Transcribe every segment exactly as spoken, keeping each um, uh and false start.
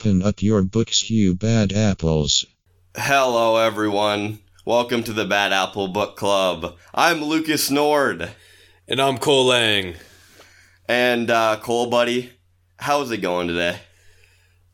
Open up your books, you bad apples. Hello, everyone. Welcome to the Bad Apple Book Club. I'm Lucas Nord. And I'm Cole Lang. And, uh, Cole, buddy, how's it going today?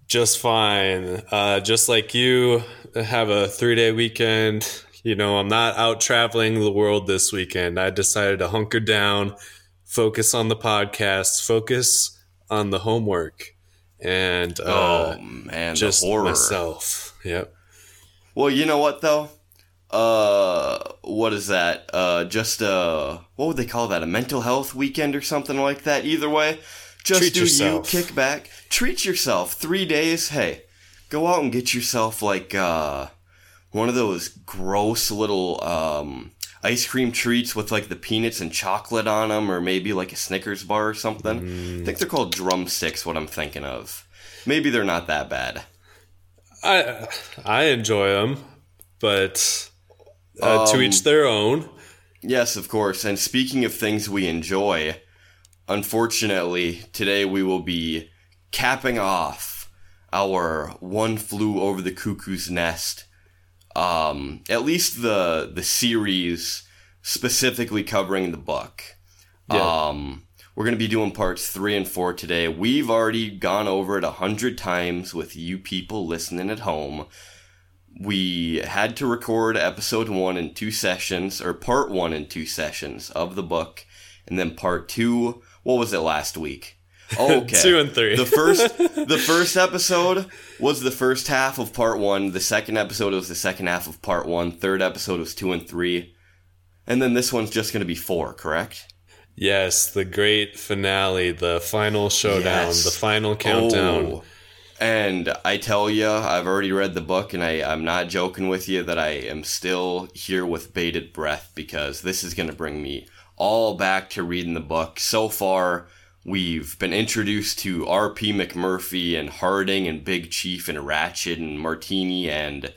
Just fine. Uh, just like you, have a three-day weekend. You know, I'm not out traveling the world this weekend. I decided to hunker down, focus on the podcast, focus on the homework, and uh, oh, man, just the horror. myself. Yep. Well, you know what, though? Uh, what is that? Uh, just a, what would they call that? A mental health weekend or something like that? Either way, just treat do yourself. You, kick back, treat yourself. Three days, hey, go out and get yourself like uh, one of those gross little um, ice cream treats with like the peanuts and chocolate on them, or maybe like a Snickers bar or something. Mm. I think they're called drumsticks, what I'm thinking of. Maybe they're not that bad. I I enjoy them, but... Uh, to um, each their own. Yes, of course. And speaking of things we enjoy, unfortunately, today we will be capping off our One Flew Over the Cuckoo's Nest. Um, at least the the series specifically covering the book. Yeah. Um, we're going to be doing parts three and four today. We've already gone over it a hundred times with you people listening at home. We had to record episode one in two sessions, or part one in two sessions of the book, and then part two. What was it last week? Okay, two and three. the first, the first episode was the first half of part one. The second episode was the second half of part one. Third episode was two and three, and then this one's just going to be four. Correct? Yes, the great finale, the final showdown, yes. The final countdown. Oh. And I tell you, I've already read the book, and I, I'm not joking with you that I am still here with bated breath, because this is going to bring me all back to reading the book. So far, we've been introduced to R P McMurphy and Harding and Big Chief and Ratched and Martini, and,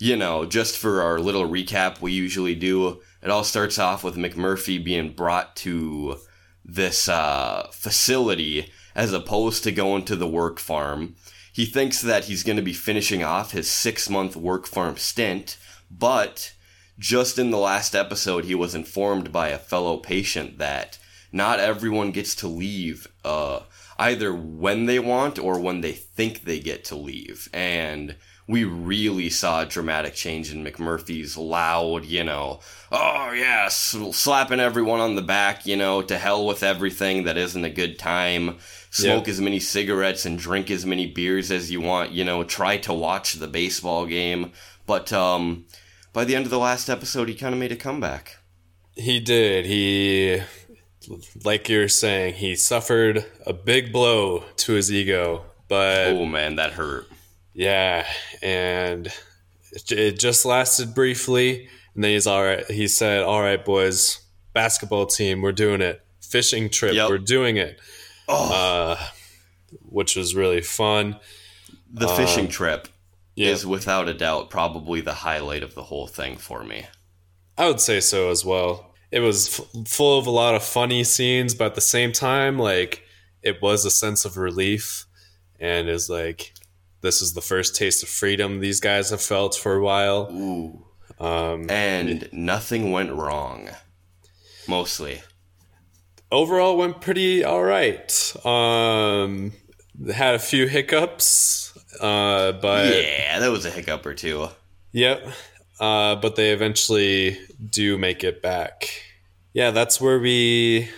you know, just for our little recap we usually do, it all starts off with McMurphy being brought to this uh, facility as opposed to going to the work farm. He thinks that he's going to be finishing off his six-month work farm stint, but just in the last episode, he was informed by a fellow patient that not everyone gets to leave uh, either when they want or when they think they get to leave. And we really saw a dramatic change in McMurphy's loud, you know, oh, yeah, slapping everyone on the back, you know, to hell with everything that isn't a good time. Smoke yep. as many cigarettes and drink as many beers as you want, you know, try to watch the baseball game. But um, by the end of the last episode, he kind of made a comeback. He did. He, like you're saying, he suffered a big blow to his ego. But oh, man, that hurt. Yeah, and it just lasted briefly, and then he's all right. He said, "All right, boys, basketball team, we're doing it. Fishing trip, yep. we're doing it," oh. uh, which was really fun. The fishing um, trip yeah. is without a doubt probably the highlight of the whole thing for me. I would say so as well. It was f- full of a lot of funny scenes, but at the same time, like it was a sense of relief, and is like. This is the first taste of freedom these guys have felt for a while. Ooh. Um, and it, nothing went wrong. Mostly. Overall went pretty all right. Um, had a few hiccups. Uh, but yeah, that was a hiccup or two. Yep. Uh, but they eventually do make it back. Yeah, that's where we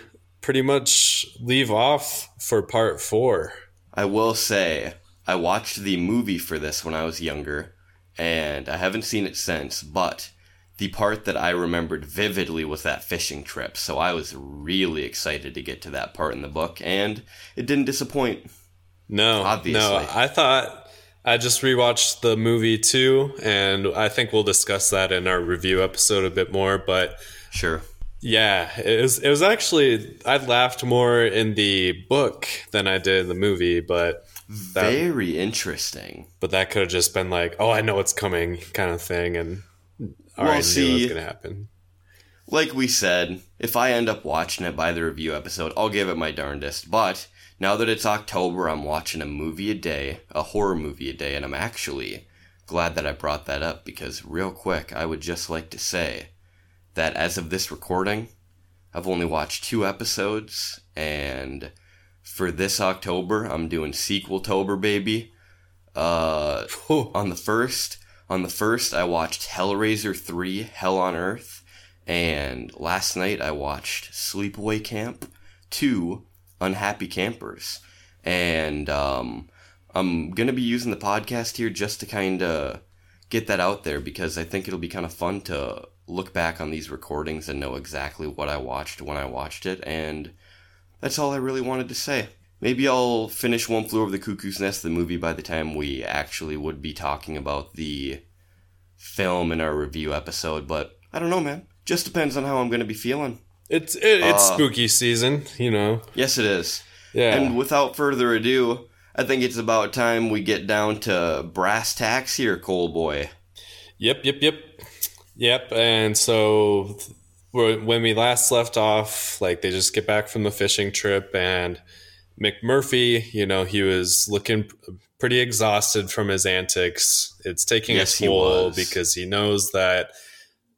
pretty much leave off for part four. I will say... I watched the movie for this when I was younger, and I haven't seen it since, but the part that I remembered vividly was that fishing trip, so I was really excited to get to that part in the book, and it didn't disappoint. No, obviously. No, I thought I just rewatched the movie too, and I think we'll discuss that in our review episode a bit more, but... Sure. Yeah, it was, it was actually... I laughed more in the book than I did in the movie, but... That, very interesting. But that could have just been like, oh, I know what's coming kind of thing. And I well, already knew what's going to happen. Like we said, if I end up watching it by the review episode, I'll give it my darndest. But Now that it's October, I'm watching a movie a day, a horror movie a day, and I'm actually glad that I brought that up because real quick, I would just like to say that as of this recording, I've only watched two episodes, and for this October, I'm doing sequel-tober, baby. Uh, on the first, on the first, I watched Hellraiser three, Hell on Earth, and last night I watched Sleepaway Camp two, Unhappy Campers, and um, I'm going to be using the podcast here just to kind of get that out there because I think it'll be kind of fun to look back on these recordings and know exactly what I watched when I watched it, and that's all I really wanted to say. Maybe I'll finish One Flew Over the Cuckoo's Nest, the movie, by the time we actually would be talking about the film in our review episode, but I don't know, man. Just depends on how I'm going to be feeling. It's it, it's uh, spooky season, you know. Yes, it is. Yeah. And without further ado, I think it's about time we get down to brass tacks here, Cole boy. Yep, yep, yep. Yep, and so when we last left off, like, they just get back from the fishing trip, and McMurphy, you know, he was looking pretty exhausted from his antics. It's taking yes, a toll he because he knows that,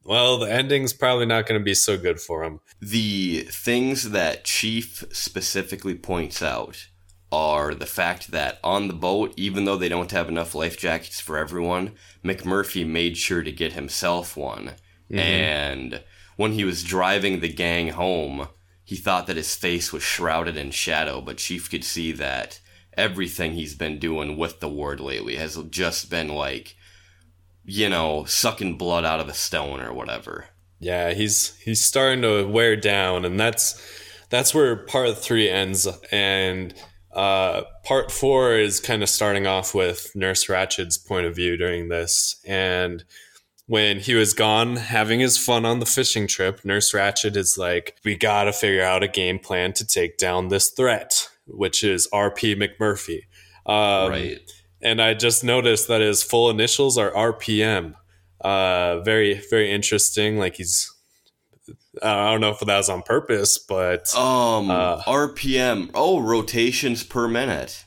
well, the ending's probably not going to be so good for him. The things that Chief specifically points out are the fact that on the boat, even though they don't have enough life jackets for everyone, McMurphy made sure to get himself one. Mm-hmm. And when he was driving the gang home, he thought that his face was shrouded in shadow, but Chief could see that everything he's been doing with the ward lately has just been like, you know, sucking blood out of a stone or whatever. Yeah, he's he's starting to wear down, and that's that's where part three ends, and Uh, part four is kind of starting off with Nurse Ratched's point of view during this. And when he was gone having his fun on the fishing trip, Nurse Ratched is like, we got to figure out a game plan to take down this threat, which is R P McMurphy. Um, right. And I just noticed that his full initials are R P M. Uh, very, very interesting. Like he's... I don't know if that was on purpose, but... Um, uh, R P M. Oh, rotations per minute.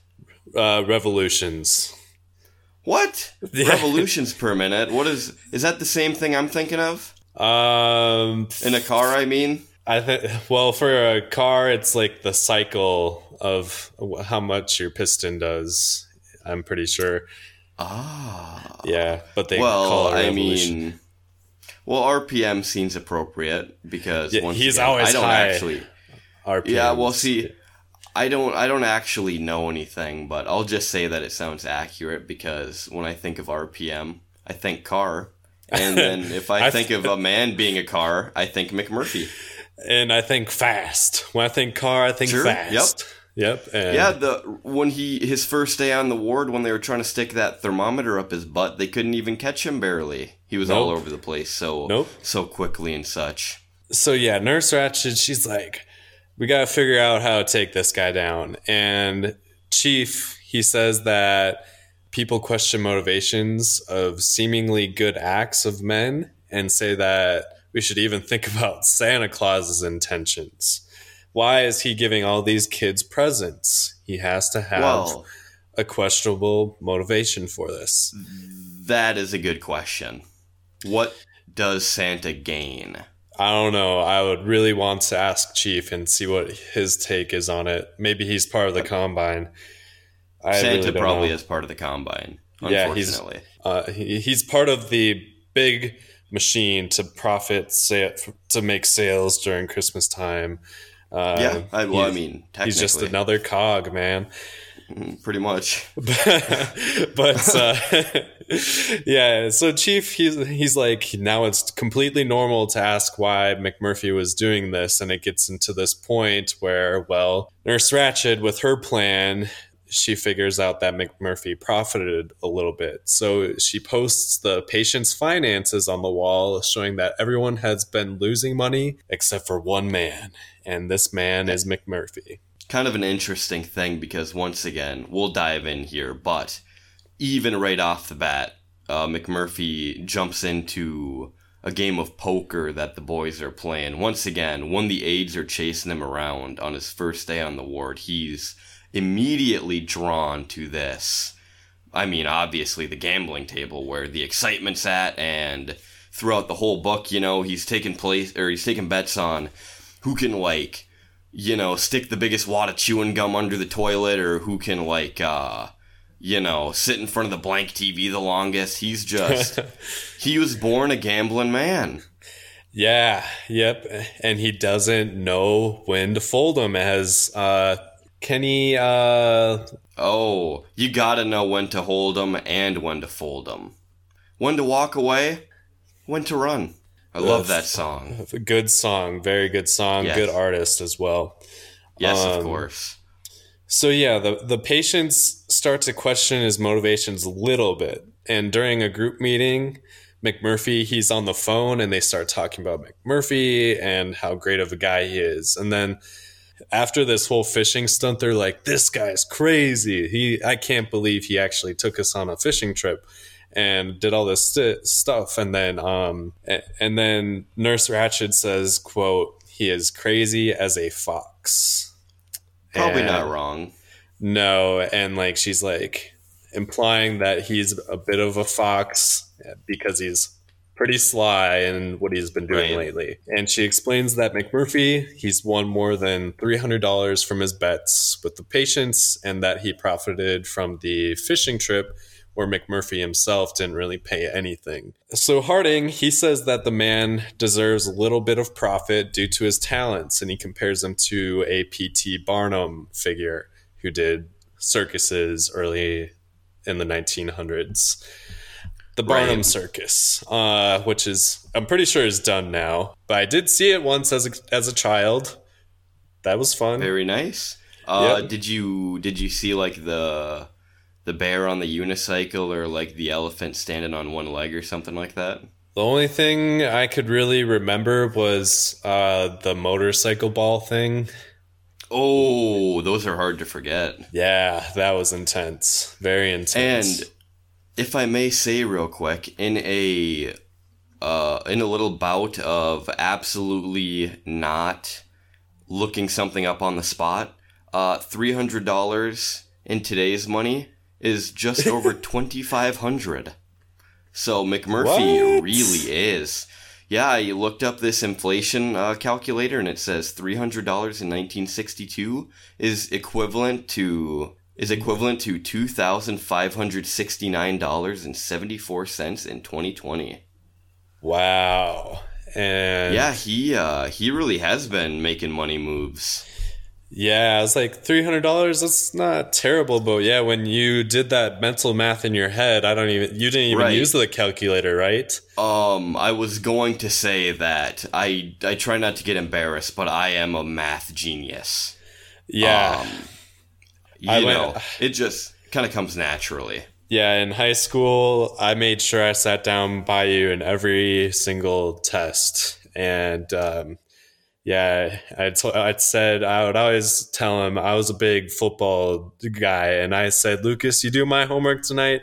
Uh, revolutions. What? Yeah. Revolutions per minute? What is... Is that the same thing I'm thinking of? Um... In a car, I mean? I think... Well, for a car, it's like the cycle of how much your piston does, I'm pretty sure. Ah. Yeah, but they well, call it revolution. I mean... Well, R P M seems appropriate because yeah, once he's again, always I don't high actually. R P Ms. Yeah, well, see, I don't, I don't actually know anything, but I'll just say that it sounds accurate because when I think of R P M, I think car, and then if I, I think th- of a man being a car, I think McMurphy, and I think fast. When I think car, I think sure, fast. Yep, yep, and yeah. The when he his first day on the ward, when they were trying to stick that thermometer up his butt, they couldn't even catch him barely. He was nope. all over the place so nope. so quickly and such. So yeah, Nurse Ratched, she's like, we got to figure out how to take this guy down. And Chief, he says that people question motivations of seemingly good acts of men and say that we should even think about Santa Claus's intentions. Why is he giving all these kids presents? He has to have well, a questionable motivation for this. That is a good question. What does Santa gain? I don't know. I would really want to ask Chief and see what his take is on it. Maybe he's part of the Combine. I Santa really probably know. is part of the Combine, unfortunately. Yeah, he's, uh, he, he's part of the big machine to profit, sa- to make sales during Christmas time. Uh, yeah, I, well, I mean, technically. He's just another cog, man. Pretty much. But uh, yeah, so Chief, he's, he's like, now it's completely normal to ask why McMurphy was doing this. And it gets into this point where, well, Nurse Ratched, with her plan, she figures out that McMurphy profited a little bit. So she posts the patient's finances on the wall, showing that everyone has been losing money except for one man. And this man is McMurphy. Kind of an interesting thing because, once again, we'll dive in here, but even right off the bat, uh, McMurphy jumps into a game of poker that the boys are playing. Once again, when the aides are chasing him around on his first day on the ward, he's immediately drawn to this. I mean, obviously the gambling table where the excitement's at, and throughout the whole book, you know, he's taking place or he's taking bets on who can, like, you know, stick the biggest wad of chewing gum under the toilet, or who can, like, uh, you know, sit in front of the blank T V the longest. He's just, he was born a gambling man. Yeah, yep. And he doesn't know when to fold him, as uh, Kenny... Uh... Oh, you gotta know when to hold him and when to fold him. When to walk away, when to run. I love that song. That's a good song. Very good song. Yes. Good artist as well. Yes, um, of course. So yeah, the, the patients start to question his motivations a little bit. And during a group meeting, McMurphy, he's on the phone and they start talking about McMurphy and how great of a guy he is. And then after this whole fishing stunt, they're like, this guy's crazy. He, I can't believe he actually took us on a fishing trip and did all this st- stuff. And then, um, and, and then Nurse Ratched says, quote, he is crazy as a fox. Probably and not wrong. No. And like, she's like implying that he's a bit of a fox because he's pretty sly in what he's been doing right. lately. And she explains that McMurphy, he's won more than three hundred dollars from his bets with the patients, and that he profited from the fishing trip where McMurphy himself didn't really pay anything. So Harding, he says that the man deserves a little bit of profit due to his talents, and he compares him to a P T Barnum figure who did circuses early in the nineteen hundreds. The Barnum right. Circus, uh, which is, I'm pretty sure is done now. But I did see it once as a, as a child. That was fun. Very nice. Uh, yep. Did you did you see like the the bear on the unicycle, or like the elephant standing on one leg or something like that? The only thing I could really remember was uh, the motorcycle ball thing. Oh, those are hard to forget. Yeah, that was intense. Very intense. And if I may say real quick, in a uh, in a little bout of absolutely not looking something up on the spot, uh, three hundred dollars in today's money is just over twenty-five hundred dollars. So McMurphy what? really is. Yeah, I looked up this inflation uh, calculator, and it says three hundred dollars in nineteen sixty-two is equivalent to... is equivalent to two thousand five hundred sixty-nine dollars and seventy-four cents in twenty twenty. Wow. And yeah, he uh, he really has been making money moves. Yeah, I was like, three hundred dollars, that's not terrible. But yeah, when you did that mental math in your head, I don't even, you didn't even right. use the calculator, right? Um, I was going to say that. I, I try not to get embarrassed, but I am a math genius. Yeah. Um, You I went, know, it just kind of comes naturally. Yeah, in high school, I made sure I sat down by you in every single test. And um, yeah, I, t- I said, I would always tell him I was a big football guy. And I said, Lucas, you do my homework tonight.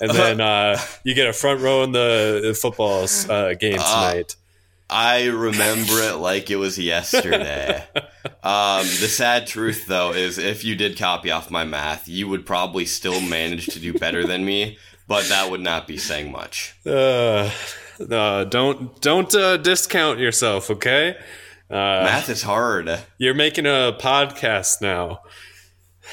And then uh, you get a front row in the football uh, game tonight. Uh, I remember it like it was yesterday. Um, the sad truth, though, is if you did copy off my math, you would probably still manage to do better than me, but that would not be saying much. Uh, uh, don't don't uh, discount yourself, okay? Uh, math is hard. You're making a podcast now.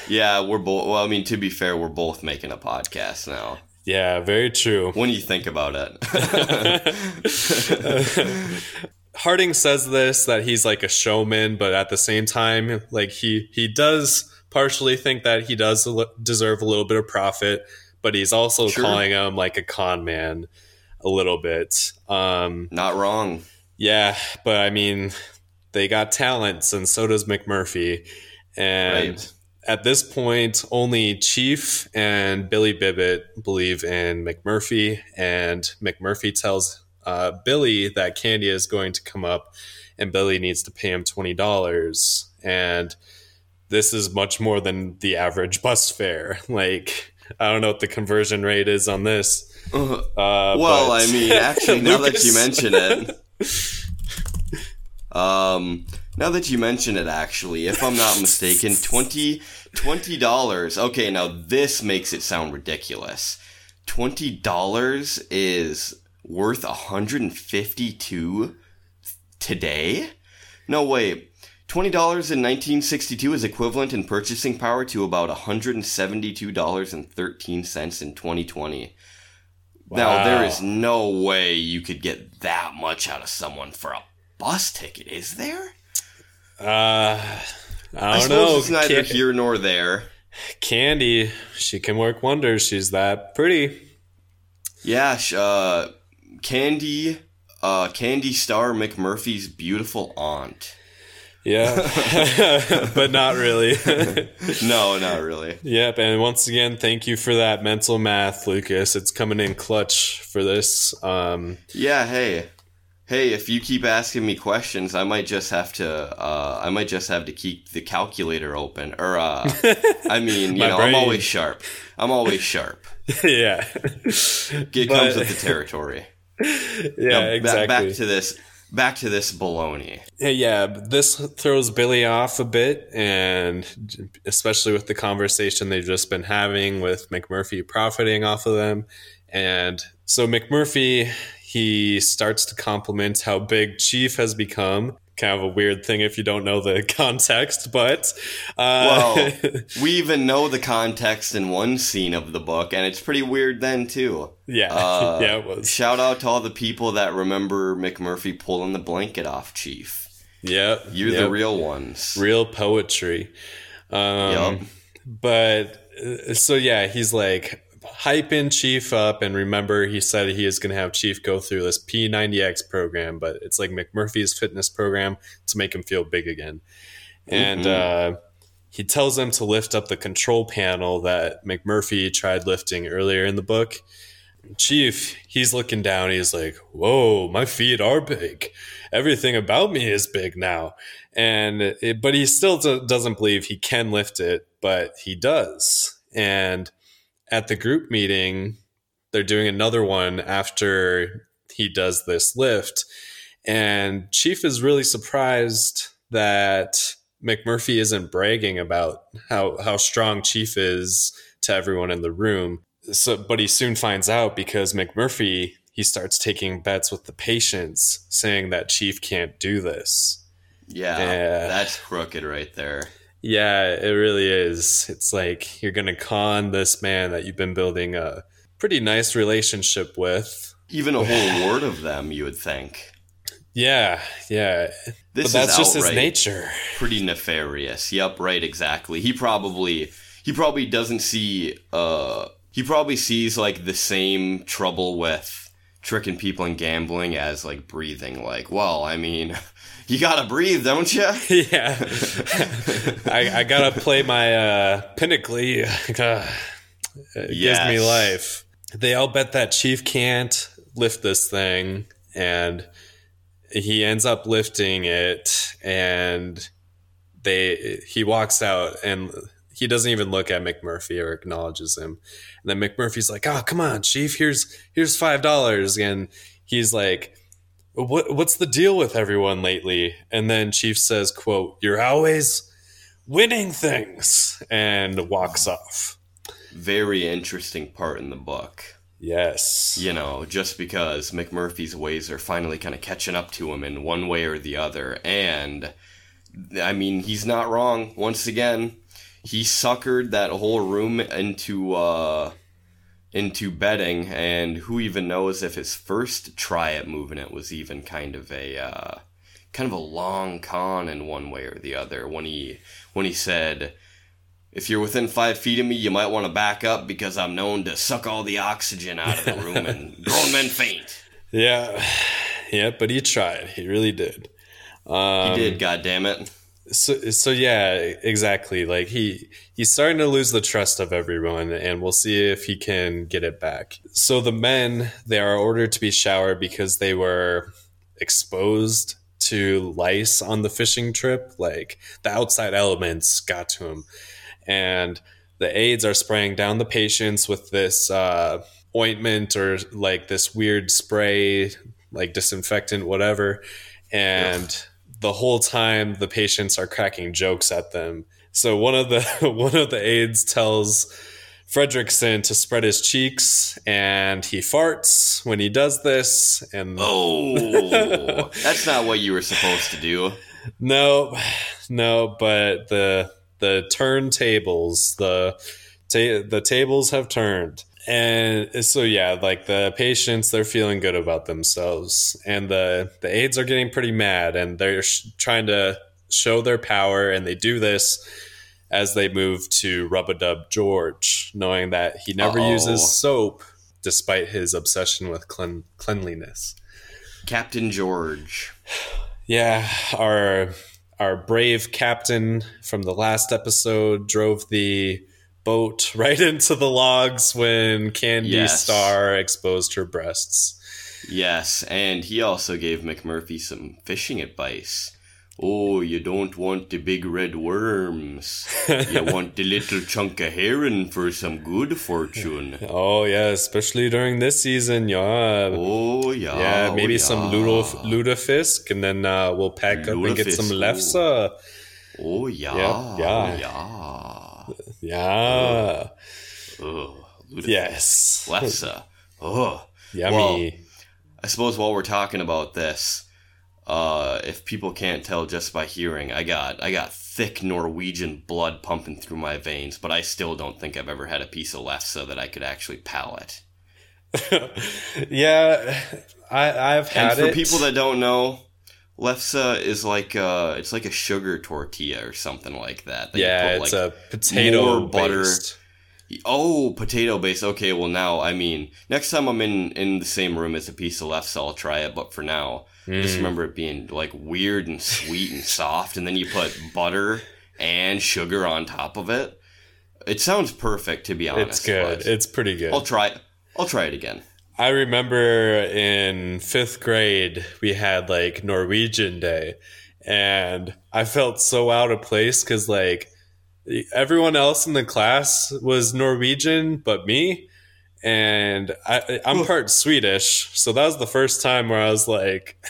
Yeah, we're both. Well, I mean, to be fair, we're both making a podcast now. Yeah, very true. When you think about it. Harding says this, that he's like a showman, but at the same time, like he, he does partially think that he does deserve a little bit of profit, but he's also sure. calling him like a con man a little bit. Um, Not wrong. Yeah, but I mean, they got talents, and so does McMurphy. And right. At this point, only Chief and Billy Bibbit believe in McMurphy, and McMurphy tells uh, Billy that Candy is going to come up, and Billy needs to pay him twenty dollars. And this is much more than the average bus fare. Like, I don't know what the conversion rate is on this. Uh, well, I mean, actually, now that you mention it, um, Now that you mention it, actually, if I'm not mistaken, twenty twenty dollars. Okay, now this makes it sound ridiculous. twenty dollars is worth one hundred fifty-two today? No, wait. twenty dollars in nineteen sixty-two is equivalent in purchasing power to about one hundred seventy-two dollars and thirteen cents in twenty twenty. Wow. Now, there is no way you could get that much out of someone for a bus ticket, is there? Uh, I don't I know. It's neither Candy, here nor there. Candy, she can work wonders. She's that pretty. Yeah, uh, Candy, uh, Candy Starr McMurphy's beautiful aunt. Yeah, but not really. No, not really. Yep, and once again, thank you for that mental math, Lucas. It's coming in clutch for this. Um, yeah, hey. Hey, if you keep asking me questions, I might just have to. Uh, I might just have to keep the calculator open, or uh, I mean, you know, brain. I'm always sharp. I'm always sharp. Yeah, it but, comes with the territory. Yeah, now, exactly. Back, back to this. Back to this baloney. Yeah, this throws Billy off a bit, and especially with the conversation they've just been having with McMurphy profiting off of them, and so McMurphy. He starts to compliment how Big Chief has become. Kind of a weird thing if you don't know the context, but... Uh, well, we even know the context in one scene of the book, and it's pretty weird then, too. Yeah, uh, yeah, it was. Shout out to all the people that remember McMurphy pulling the blanket off Chief. Yeah. You're yep. the real ones. Real poetry. Um, yep. But, so yeah, he's like... hyping Chief up, and remember he said he is going to have Chief go through this P ninety X program, but it's like McMurphy's fitness program to make him feel big again. And mm-hmm. uh, he tells them to lift up the control panel that McMurphy tried lifting earlier in the book. Chief, he's looking down. He's like, whoa, my feet are big. Everything about me is big now. And it, but he still do- doesn't believe he can lift it, but he does. And at the group meeting, they're doing another one after he does this lift. And Chief is really surprised that McMurphy isn't bragging about how, how strong Chief is to everyone in the room. So, but he soon finds out because McMurphy, he starts taking bets with the patients saying that Chief can't do this. Yeah, and that's crooked right there. Yeah, it really is. It's like you're going to con this man that you've been building a pretty nice relationship with. Even a whole ward of them, you would think. Yeah, yeah. This but that's is just his nature. Pretty nefarious. Yep, right, exactly. He probably he probably doesn't see uh he probably sees like the same trouble with tricking people and gambling as like breathing. Like, well, I mean, you gotta breathe, don't you? Yeah. I, I gotta play my uh, pinnacle. It yes. gives me life. They all bet that Chief can't lift this thing, and he ends up lifting it, and they he walks out, and he doesn't even look at McMurphy or acknowledges him. And then McMurphy's like, oh, come on, Chief, here's here's five dollars. And he's like... What what's the deal with everyone lately? And then Chief says, quote, you're always winning things, and walks off. Very interesting part in the book. Yes. You know, just because McMurphy's ways are finally kind of catching up to him in one way or the other. And, I mean, he's not wrong. Once again, he suckered that whole room into... uh into betting, and who even knows if his first try at moving it was even kind of a uh, kind of a long con in one way or the other. When he when he said, "If you're within five feet of me, you might want to back up because I'm known to suck all the oxygen out of the room and grown men faint." Yeah, yeah, but he tried. He really did. Um, he did. God damn it. So, so yeah, exactly. Like he, he's starting to lose the trust of everyone, and we'll see if he can get it back. So the men, they are ordered to be showered because they were exposed to lice on the fishing trip. Like the outside elements got to him, and the aides are spraying down the patients with this uh, ointment or like this weird spray, like disinfectant, whatever. And... Ugh. the whole time the patients are cracking jokes at them. So one of the one of the aides tells Frederickson to spread his cheeks, and he farts when he does this. And oh, that's not what you were supposed to do. No, no, but the the turntables, the ta- the tables have turned. And so, yeah, like the patients, they're feeling good about themselves, and the, the aides are getting pretty mad, and they're sh- trying to show their power. And they do this as they move to Rub-a-Dub George, knowing that he never Uh-oh. uses soap despite his obsession with clean- cleanliness. Captain George. Yeah, our our brave captain from the last episode drove the boat right into the logs when Candy yes. Starr exposed her breasts. Yes, and he also gave McMurphy some fishing advice. Oh, you don't want the big red worms. You want the little chunk of herring for some good fortune. Oh, yeah, especially during this season, yeah. Oh, yeah. Yeah, maybe oh, yeah. some lutefisk, lutefisk, and then uh, we'll pack lutefisk. up and get some lefse. Oh, yeah. Yeah, yeah. Yeah. yeah. Oh, oh lutefisk. Yes. Lefse. Oh, yummy. Well, I suppose while we're talking about this, Uh, if people can't tell just by hearing, I got I got thick Norwegian blood pumping through my veins, but I still don't think I've ever had a piece of lefse that I could actually palate. yeah, I, I've had it. And for it. people that don't know, lefse is like a, it's like a sugar tortilla or something like that. that yeah, you put it's like a potato butter. Oh, potato based. Okay, well now, I mean, next time I'm in, in the same room as a piece of lefse, I'll try it. But for now, mm. I just remember it being like weird and sweet and soft, and then you put butter and sugar on top of it. It sounds perfect, to be honest. It's good. It's pretty good. I'll try it. I'll try it again. I remember in fifth grade we had like Norwegian Day, and I felt so out of place because like. Everyone else in the class was Norwegian but me, and I, I'm part Swedish, so that was the first time where I was like,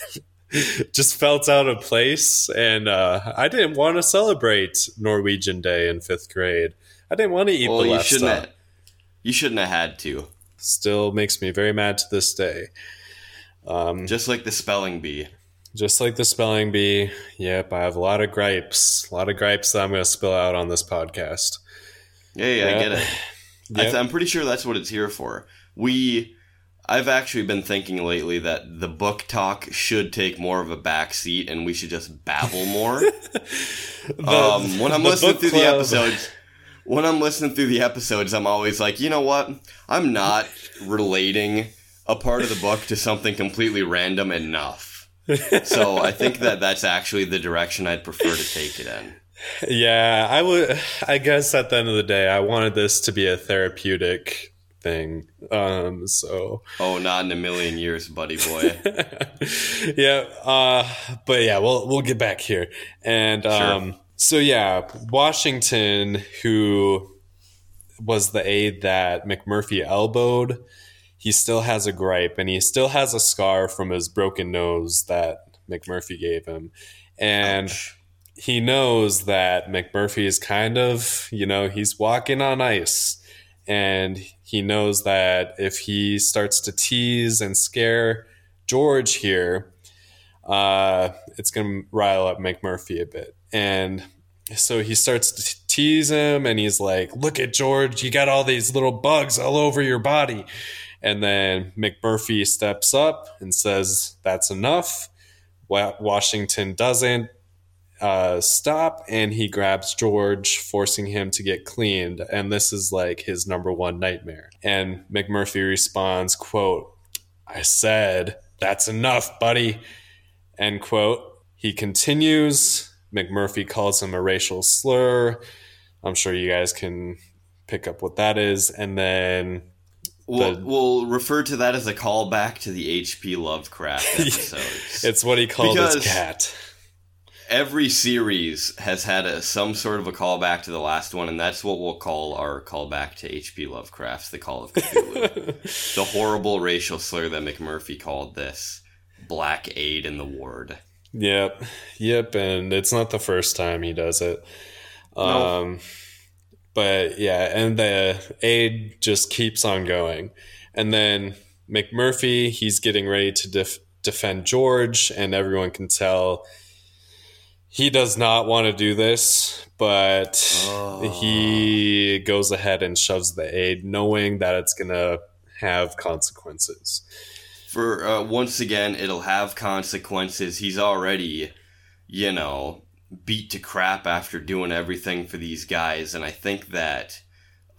just felt out of place, and uh, I didn't want to celebrate Norwegian Day in fifth grade. I didn't want to eat well, the lefse. You shouldn't have, you shouldn't have had to. Still makes me very mad to this day. Um, just like the spelling bee. Just like the spelling bee, yep, I have a lot of gripes. A lot of gripes that I'm going to spill out on this podcast. Yeah, yeah, yep. I get it. Yep. I th- I'm pretty sure that's what it's here for. We, I've actually been thinking lately that the book talk should take more of a backseat and we should just babble more. the, um, when I'm listening through club. the episodes... When I'm listening through the episodes, I'm always like, you know what? I'm not relating a part of the book to something completely random enough. So I think that that's actually the direction I'd prefer to take it in. Yeah, I would. I guess at the end of the day, I wanted this to be a therapeutic thing. Um, so oh, not in a million years, buddy boy. yeah, uh, but yeah, we'll we'll get back here. And um, sure. so yeah, Washington, who was the aide that McMurphy elbowed. He still has a gripe, and he still has a scar from his broken nose that McMurphy gave him. And Ouch. he knows that McMurphy is kind of, you know, he's walking on ice. And he knows that if he starts to tease and scare George here, uh, it's going to rile up McMurphy a bit. And so he starts to tease him, and he's like, look at George, you got all these little bugs all over your body. And then McMurphy steps up and says, that's enough. Washington doesn't uh, stop, and he grabs George, forcing him to get cleaned. And this is like his number one nightmare. And McMurphy responds, quote, I said, that's enough, buddy. End quote. He continues. McMurphy calls him a racial slur. I'm sure you guys can pick up what that is. And then... We'll, we'll refer to that as a callback to the H P Lovecraft episodes. It's what he called because his cat. Every series has had a, some sort of a callback to the last one, and that's what we'll call our callback to H P Lovecraft's The Call of Cthulhu. The horrible racial slur that McMurphy called this, Black Aid in the Ward. Yep. Yep. And it's not the first time he does it. No. Um, but yeah. And the aid just keeps on going. And then McMurphy, he's getting ready to def- defend George, and everyone can tell he does not want to do this, but oh. he goes ahead and shoves the aid, knowing that it's going to have consequences. For uh, once again, it'll have consequences. He's already, you know, beat to crap after doing everything for these guys, and I think that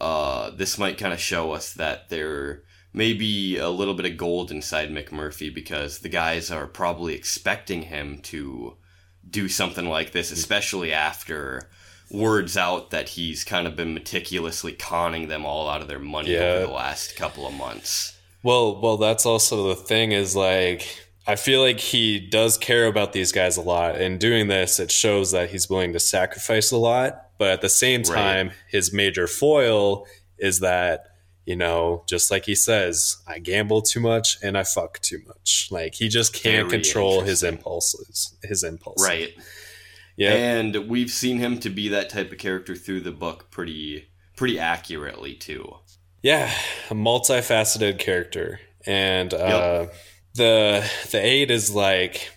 uh, this might kind of show us that they're maybe a little bit of gold inside McMurphy, because the guys are probably expecting him to do something like this, especially after word's out that he's kind of been meticulously conning them all out of their money yeah. over the last couple of months. Well, well, that's also the thing is, like, I feel like he does care about these guys a lot, and doing this, it shows that he's willing to sacrifice a lot. But at the same time, right. his major foil is that, you know, just like he says, I gamble too much and I fuck too much. Like, he just can't Very control his impulses, his impulses. Right. Yeah. And we've seen him to be that type of character through the book pretty, pretty accurately too. Yeah. A multifaceted character. And, uh, yep. the, the aide is like,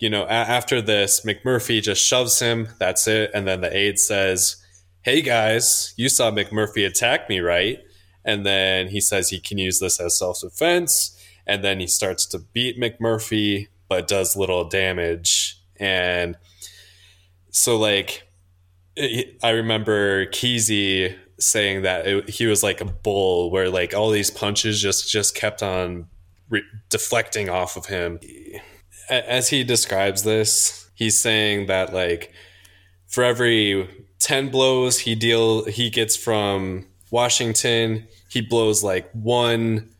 you know, a- after this, McMurphy just shoves him. That's it. And then the aide says, hey guys, you saw McMurphy attack me, right? And then he says he can use this as self-defense. And then he starts to beat McMurphy, but does little damage. And so, like, it, I remember Kesey saying that it, he was like a bull, where, like, all these punches just, just kept on re- deflecting off of him. As he describes this, he's saying that, like, for every ten blows he deal, he gets from Washington, he blows like one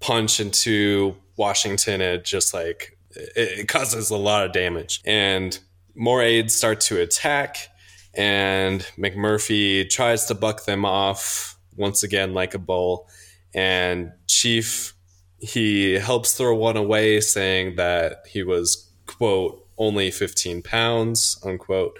punch into Washington, and it just like it, it causes a lot of damage. And more aides start to attack, and McMurphy tries to buck them off once again like a bull. And Chief, he helps throw one away, saying that he was, quote, only fifteen pounds, unquote.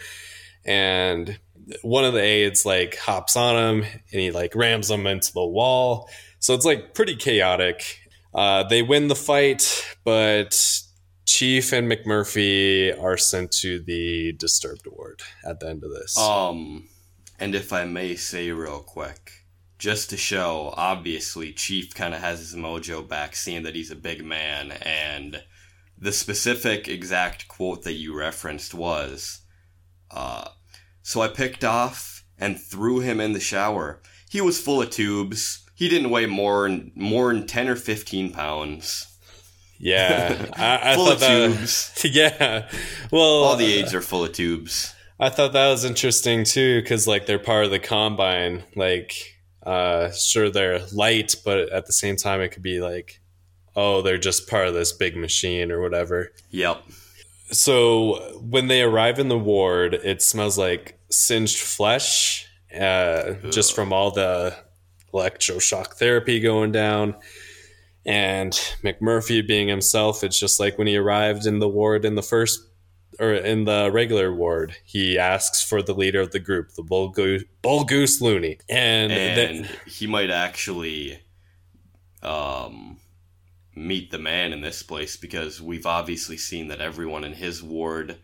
And one of the aides like hops on him, and he like rams him into the wall. So it's like pretty chaotic. Uh, they win the fight, but Chief and McMurphy are sent to the disturbed ward at the end of this. Um, and if I may say real quick, just to show, obviously Chief kind of has his mojo back, seeing that he's a big man. And the specific exact quote that you referenced was, uh, so I picked off and threw him in the shower. He was full of tubes. He didn't weigh more than, more than ten or fifteen pounds. Yeah. I, I full thought of that, tubes. Yeah. Well, all the aides uh, are full of tubes. I thought that was interesting, too, because, like, they're part of the Combine. Like, uh, sure, they're light, but at the same time, it could be like, oh, they're just part of this big machine or whatever. Yep. So when they arrive in the ward, it smells like singed flesh, uh, just from all the electroshock therapy going down. And McMurphy being himself, it's just like when he arrived in the ward in the first, or in the regular ward, he asks for the leader of the group, the Bull Goose, Bull Goose Looney. And, and then, he might actually um. meet the man in this place, because we've obviously seen that everyone in his ward,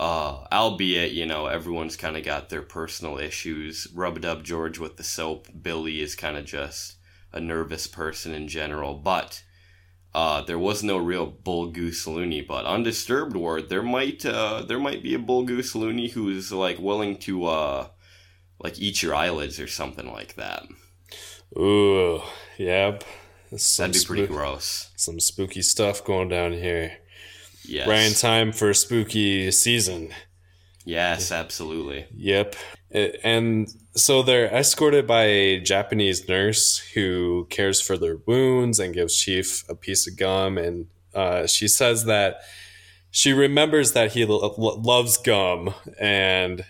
uh, albeit, you know, everyone's kind of got their personal issues. Rub-a-Dub George with the soap. Billy is kind of just a nervous person in general, but uh, there was no real Bull Goose Looney. But on Disturbed Ward, there might uh, there might be a Bull Goose Looney who's like willing to uh, like eat your eyelids or something like that. Ooh, yep. Some That'd be pretty spook- gross. Some spooky stuff going down here. Yes. Right in time for spooky season. Yes, absolutely. Yep. And so they're escorted by a Japanese nurse who cares for their wounds and gives Chief a piece of gum. And uh, she says that she remembers that he lo- loves gum. And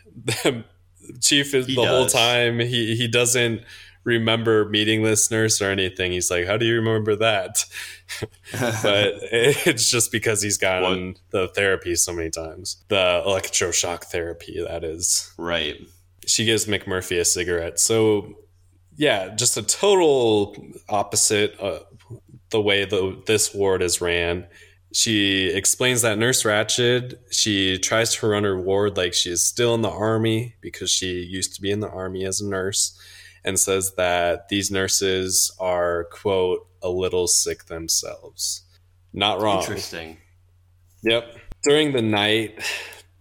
Chief, is the does. whole time, he, he doesn't remember meeting this nurse or anything. He's like, how do you remember that? But it's just because he's gotten what? the therapy so many times. The electroshock therapy, that is. Right. She gives McMurphy a cigarette. So, yeah, just a total opposite of the way the, this ward is ran. She explains that Nurse Ratched, she tries to run her ward like she is still in the Army because she used to be in the Army as a nurse, and says that these nurses are, quote, a little sick themselves. Not wrong. Interesting. Yep. During the night,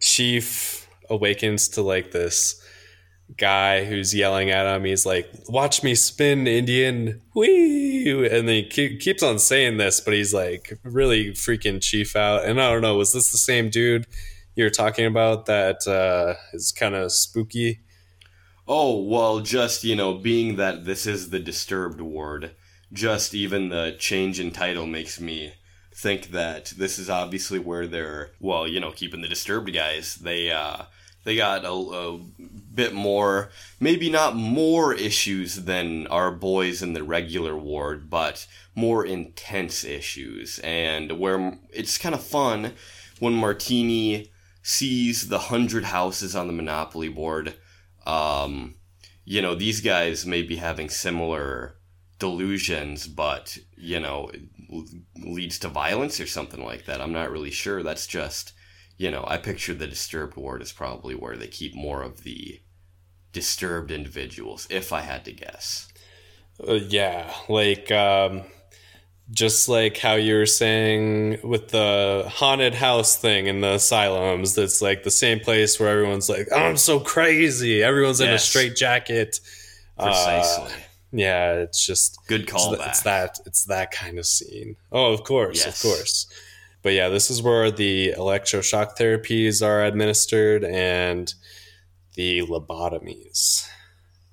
Chief awakens to like this guy who's yelling at him. He's like, watch me spin, Indian. Whee! And then he keep, keeps on saying this, but he's like really freaking Chief out. And I don't know, was this the same dude you were talking about that uh, is kind of spooky? Oh, well, just, you know, being that this is the disturbed ward, just even the change in title makes me think that this is obviously where they're, well, you know, keeping the disturbed guys. They, uh, They got a, a bit more, maybe not more issues than our boys in the regular ward, but more intense issues. And where it's kind of fun when Martini sees the hundred houses on the Monopoly board. Um, you know, these guys may be having similar delusions, but, you know, it leads to violence or something like that. I'm not really sure. That's just... You know, I picture the disturbed ward is probably where they keep more of the disturbed individuals, if I had to guess. Uh, yeah, like, um, just like how you were saying with the haunted house thing in the asylums, that's like the same place where everyone's like, oh, I'm so crazy. Everyone's yes. in a straitjacket. Precisely. Uh, yeah, it's just... Good callback. It's, it's, that, it's that kind of scene. Oh, of course, yes. of course. But yeah, this is where the electroshock therapies are administered and the lobotomies,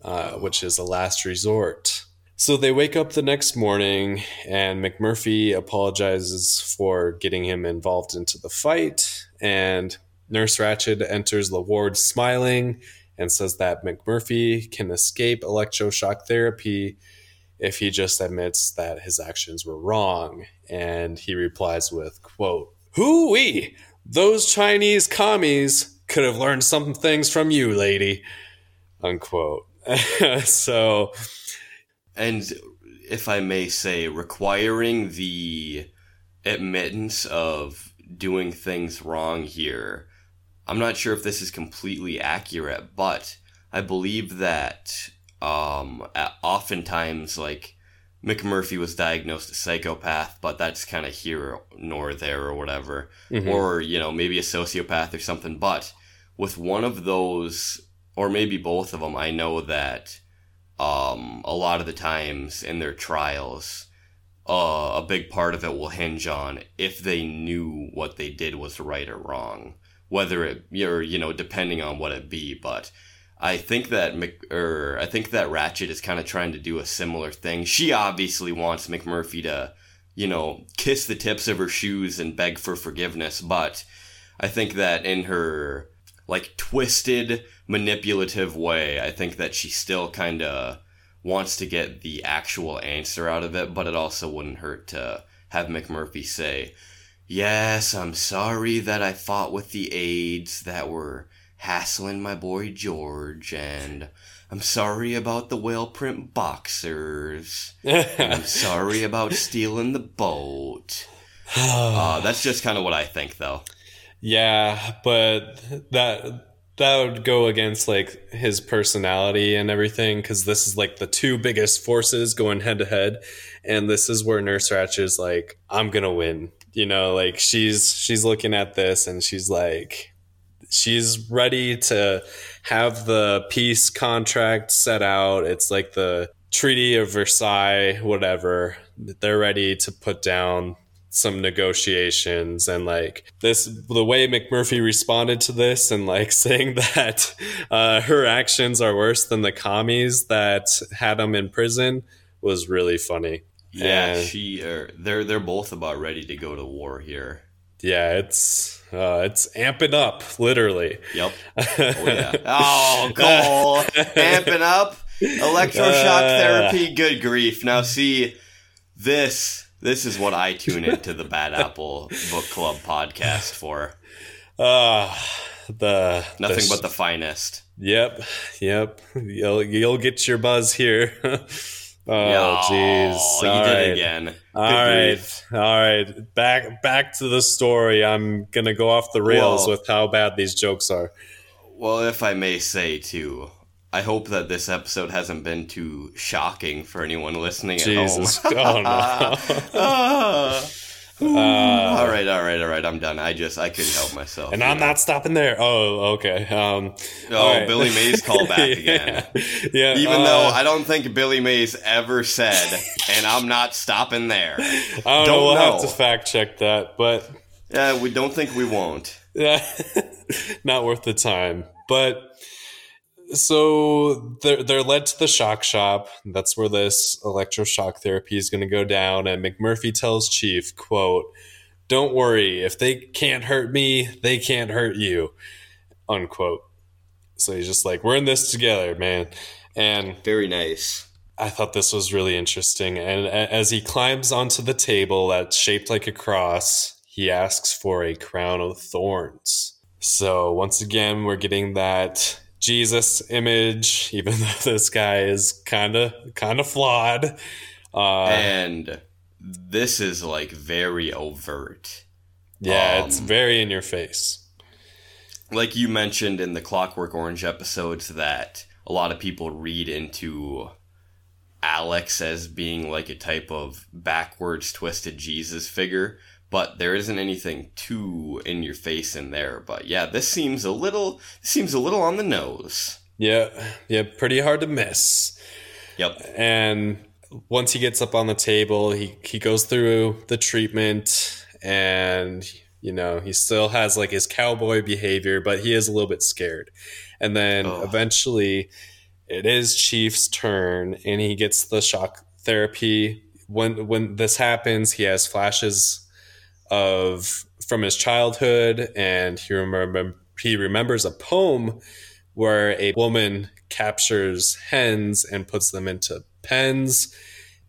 uh, which is a last resort. So they wake up the next morning and McMurphy apologizes for getting him involved into the fight. And Nurse Ratched enters the ward smiling and says that McMurphy can escape electroshock therapy if he just admits that his actions were wrong. And he replies with, quote, "Hoo-wee! Those Chinese commies could have learned some things from you, lady." Unquote. So, and if I may say, requiring the admittance of doing things wrong here, I'm not sure if this is completely accurate, but I believe that um, oftentimes, like, McMurphy was diagnosed a psychopath, but that's kind of here nor there or whatever. Mm-hmm. Or, you know, maybe a sociopath or something. But with one of those, or maybe both of them, I know that um, a lot of the times in their trials, uh, a big part of it will hinge on if they knew what they did was right or wrong. Whether it, or, you know, depending on what it be, but... I think that Mc, or I think that Ratched is kind of trying to do a similar thing. She obviously wants McMurphy to, you know, kiss the tips of her shoes and beg for forgiveness. But I think that in her, like, twisted, manipulative way, I think that she still kind of wants to get the actual answer out of it. But it also wouldn't hurt to have McMurphy say, "Yes, I'm sorry that I fought with the aides that were... hassling my boy George, and I'm sorry about the whale print boxers, and I'm sorry about stealing the boat." Uh, that's just kind of what I think, though. Yeah, but that that would go against, like, his personality and everything, because this is, like, the two biggest forces going head-to-head, and this is where Nurse Ratched is like, I'm gonna win. You know, like, she's she's looking at this, and she's like... She's ready to have the peace contract set out. It's like the Treaty of Versailles, whatever. They're ready to put down some negotiations. And like this, the way McMurphy responded to this and like saying that uh, her actions are worse than the commies that had him in prison was really funny. Yeah, and she er, they're they're both about ready to go to war here. Yeah, it's uh, it's amping up, literally. Yep. Oh, yeah. Oh, Cole, amping up. Electroshock uh, therapy, good grief. Now see, this this is what I tune into the Bad Apple Book Club podcast for. Uh, the Nothing the, but the finest. Yep, yep. You'll, you'll get your buzz here. Oh, jeez. Oh, you right. did it again. Good all grief. right, all right. Back, back to the story. I'm going to go off the rails well, with how bad these jokes are. Well, if I may say, too, I hope that this episode hasn't been too shocking for anyone listening at Jesus. home. Oh, no. uh, all right, all right, all right. I'm done. I just, I couldn't help myself. And I'm know. not stopping there. Oh, okay. Um, oh, right. Billy Mays callback again. Yeah. yeah. Even uh, though I don't think Billy Mays ever said, and I'm not stopping there. I don't, don't know. We'll know. have to fact check that, but. Yeah, we don't think we won't. Yeah. Not worth the time, but. So they're, they're led to the shock shop. That's where this electroshock therapy is going to go down. And McMurphy tells Chief, quote, "Don't worry, if they can't hurt me, they can't hurt you," unquote. So he's just like, we're in this together, man. And very nice. I thought this was really interesting. And as he climbs onto the table that's shaped like a cross, he asks for a crown of thorns. So once again, we're getting that Jesus image, even though this guy is kind of kind of flawed, uh, and this is like very overt. Yeah, um, it's very in your face. Like you mentioned in the Clockwork Orange episodes, that a lot of people read into Alex as being like a type of backwards twisted Jesus figure, but there isn't anything too in your face in there. But yeah, this seems a little seems a little on the nose. Yeah, yeah, pretty hard to miss. Yep. And once he gets up on the table, he, he goes through the treatment, and you know, he still has like his cowboy behavior, but he is a little bit scared. And then oh. eventually it is Chief's turn, and he gets the shock therapy. When when this happens, he has flashes of from his childhood, and he remember he remembers a poem where a woman captures hens and puts them into pens.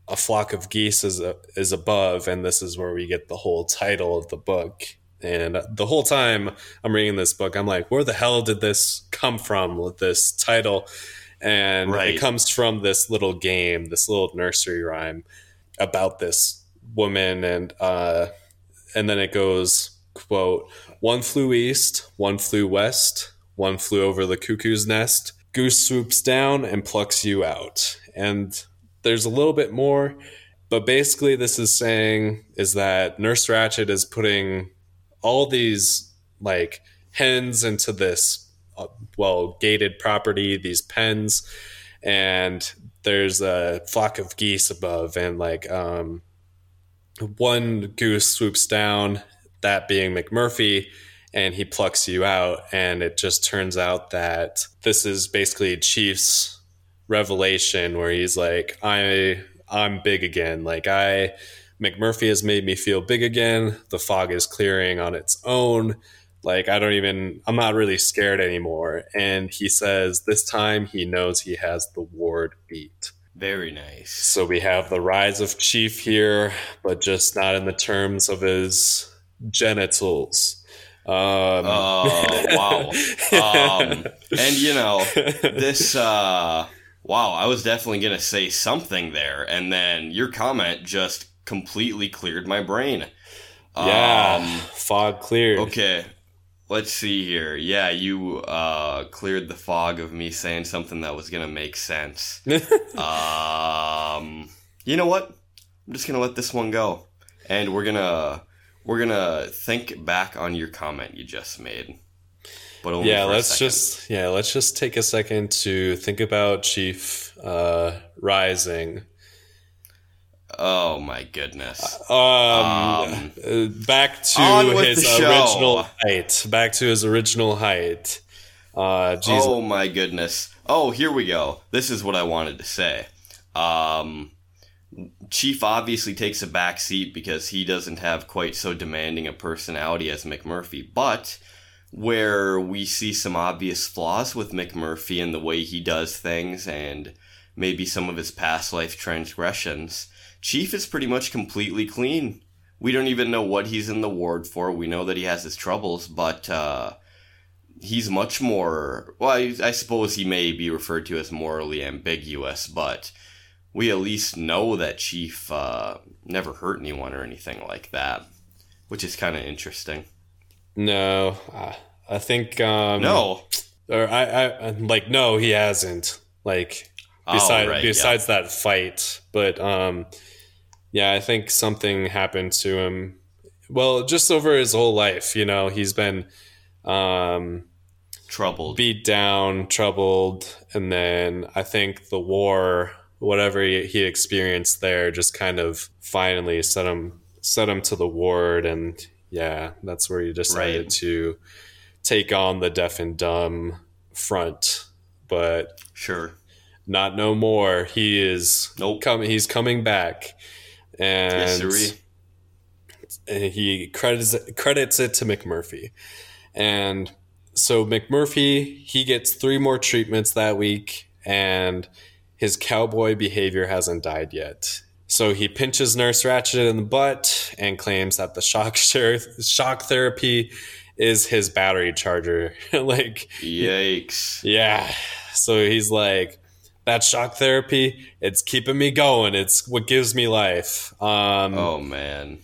A flock of geese is a, is above, and this is where we get the whole title of the book. And the whole time I'm reading this book, I'm like, where the hell did this come from with this title? And right. it comes from this little game, this little nursery rhyme about this woman, and uh and then it goes, quote, "One flew east, one flew west, one flew over the cuckoo's nest. Goose swoops down and plucks you out." And there's a little bit more, but basically this is saying is that Nurse Ratched is putting all these like hens into this, well, gated property, these pens, and there's a flock of geese above, and like, um, one goose swoops down, that being McMurphy, and he plucks you out. And it just turns out that this is basically Chief's revelation, where he's like, I, I'm big again. Like I, McMurphy has made me feel big again. The fog is clearing on its own. Like, I don't even, I'm not really scared anymore. And he says this time he knows he has the ward beat. Very nice. So we have the rise of Chief here, but just not in the terms of his genitals. Um. Oh, wow. Um, and, you know, this, uh, wow, I was definitely going to say something there. And then your comment just completely cleared my brain. Yeah, um, fog cleared. Okay, let's see here. Yeah, you uh, cleared the fog of me saying something that was going to make sense. um, you know what? I'm just going to let this one go. And we're going to we're gonna think back on your comment you just made. But only yeah, for let's a second. just yeah, let's just take a second to think about Chief uh, rising. Oh my goodness! Um, um, back to his original height. Back to his original height. Uh, geez. Oh my goodness! Oh, here we go. This is what I wanted to say. Um, Chief obviously takes a back seat because he doesn't have quite so demanding a personality as McMurphy. But where we see some obvious flaws with McMurphy and the way he does things, and maybe some of his past life transgressions, Chief is pretty much completely clean. We don't even know what he's in the ward for. We know that he has his troubles, but uh, he's much more... Well, I, I suppose he may be referred to as morally ambiguous, but we at least know that Chief uh, never hurt anyone or anything like that, which is kind of interesting. No, I, I think... Um, no. Or I, I, like, no, he hasn't. Like, beside, oh, right, besides yeah. that fight, but... Um, Yeah, I think something happened to him. Well, just over his whole life, you know, he's been um, troubled, beat down, troubled. And then I think the war, whatever he, he experienced there, just kind of finally set him set him to the ward. And yeah, that's where he decided right. to take on the deaf and dumb front. But sure, not no more. He is nope. coming. He's coming back. And yes, he credits credits it to McMurphy. And so McMurphy, he gets three more treatments that week, and his cowboy behavior hasn't died yet. So he pinches Nurse Ratched in the butt and claims that the shock shock therapy is his battery charger. Like, yikes. Yeah. So he's like, that shock therapy, it's keeping me going. It's what gives me life. Um, oh, man.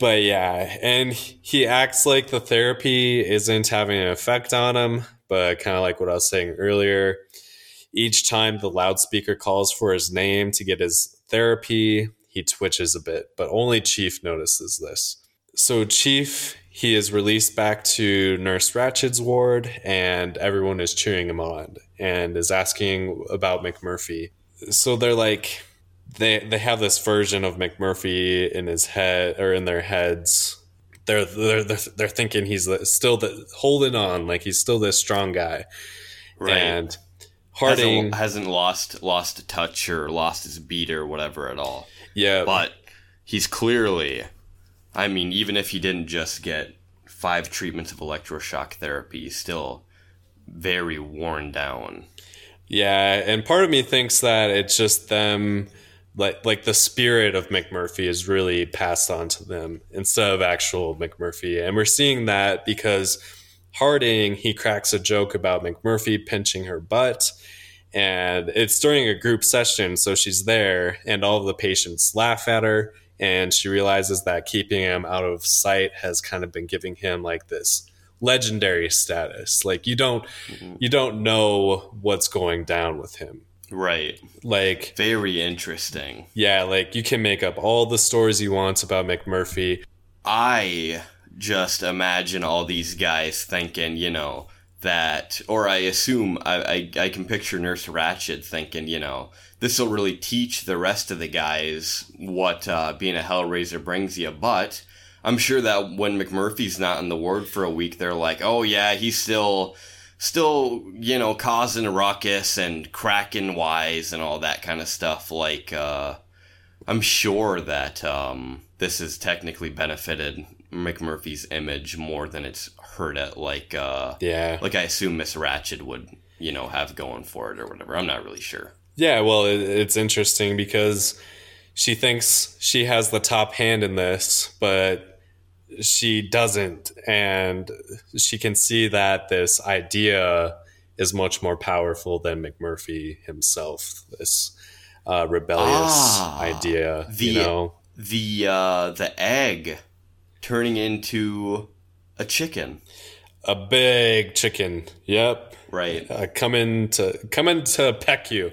But yeah, and he acts like the therapy isn't having an effect on him. But kind of like what I was saying earlier, each time the loudspeaker calls for his name to get his therapy, he twitches a bit. But only Chief notices this. So Chief, he is released back to Nurse Ratched's ward, and everyone is cheering him on and is asking about McMurphy. So they're like, they they have this version of McMurphy in his head, or in their heads. They're they're they're thinking he's still the, holding on, like he's still this strong guy, right? And Harding hasn't, hasn't lost lost a touch or lost his beat or whatever at all. Yeah, but he's clearly. I mean, even if he didn't just get five treatments of electroshock therapy, he's still very worn down. Yeah, and part of me thinks that it's just them, like like the spirit of McMurphy is really passed on to them instead of actual McMurphy. And we're seeing that because Harding, he cracks a joke about McMurphy pinching her butt. And it's during a group session, so she's there, and all of the patients laugh at her. And she realizes that keeping him out of sight has kind of been giving him like this legendary status. Like you don't, mm-hmm. you don't know what's going down with him. Right. Like very interesting. Yeah. Like you can make up all the stories you want about McMurphy. I just imagine all these guys thinking, you know, that, or I assume I, I, I can picture Nurse Ratched thinking, you know, this will really teach the rest of the guys what uh, being a Hellraiser brings you. But I'm sure that when McMurphy's not in the ward for a week, they're like, oh, yeah, he's still, still, you know, causing a ruckus and cracking wise and all that kind of stuff. Like, uh, I'm sure that um, this has technically benefited McMurphy's image more than it's hurt it. Like, uh, yeah. like I assume Miss Ratched would, you know, have going for it or whatever. I'm not really sure. Yeah, well, it's interesting because she thinks she has the top hand in this, but she doesn't. And she can see that this idea is much more powerful than McMurphy himself, this uh, rebellious ah, idea. The, you know? the, uh, the egg turning into a chicken. A big chicken. Yep. Right. Uh, coming to coming to peck you.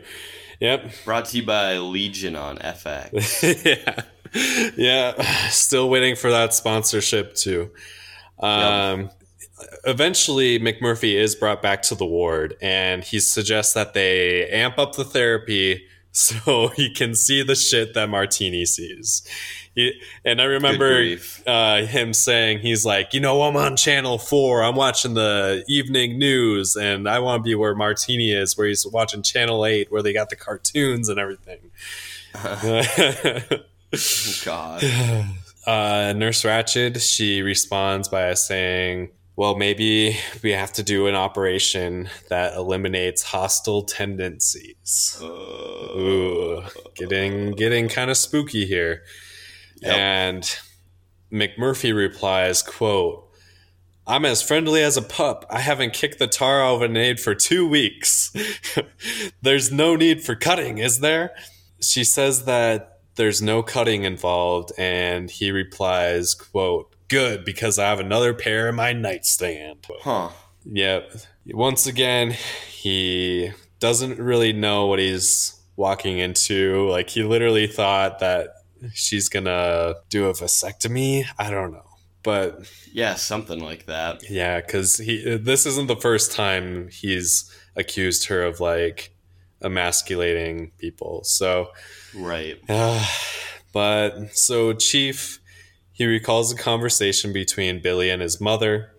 Yep. Brought to you by Legion on F X. yeah. Yeah. Still waiting for that sponsorship too. Um, yep. Eventually, McMurphy is brought back to the ward, and he suggests that they amp up the therapy so he can see the shit that Martini sees. He, and I remember uh, him saying, he's like, you know, I'm on Channel four. I'm watching the evening news, and I want to be where Martini is, where he's watching Channel eight, where they got the cartoons and everything. Uh, God. Uh, Nurse Ratched, she responds by saying well, maybe we have to do an operation that eliminates hostile tendencies. Uh, Ooh, getting, getting kind of spooky here. Yep. And McMurphy replies, quote, "I'm as friendly as a pup. I haven't kicked the tar out of a nade for two weeks. There's no need for cutting, is there?" She says that there's no cutting involved, and he replies, quote, "Good, because I have another pair in my nightstand." Huh. Yep. Once again, he doesn't really know what he's walking into. Like, he literally thought that she's gonna do a vasectomy. I don't know. But yeah, something like that. Yeah, because he this isn't the first time he's accused her of like emasculating people. So right. Uh, but so Chief, he recalls a conversation between Billy and his mother,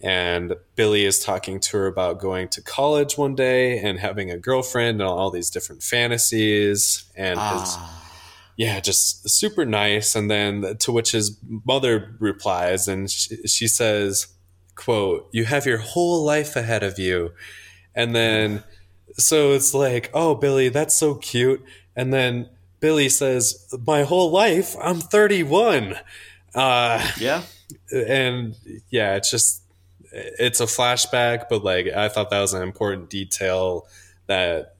and Billy is talking to her about going to college one day and having a girlfriend and all these different fantasies and ah. his. Yeah, just super nice. And then to which his mother replies, and she, she says, quote, "You have your whole life ahead of you." And then so it's like, oh, Billy, that's so cute. And then Billy says, "My whole life, I'm thirty-one. Uh, yeah. And yeah, it's just it's a flashback. But like, I thought that was an important detail that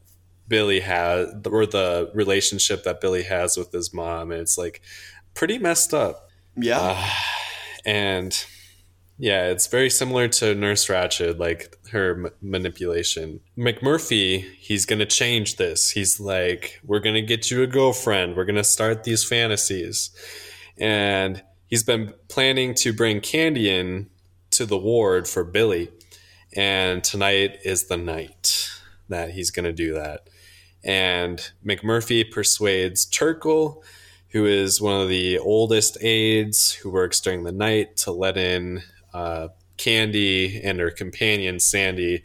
Billy has, or the relationship that Billy has with his mom, and it's like pretty messed up. Yeah. Uh, and yeah, it's very similar to Nurse Ratched, like her m- manipulation. McMurphy, he's going to change this. He's like, we're going to get you a girlfriend. We're going to start these fantasies. And he's been planning to bring Candy in to the ward for Billy. And tonight is the night that he's going to do that. And McMurphy persuades Turkle, who is one of the oldest aides who works during the night, to let in uh, Candy and her companion, Sandy.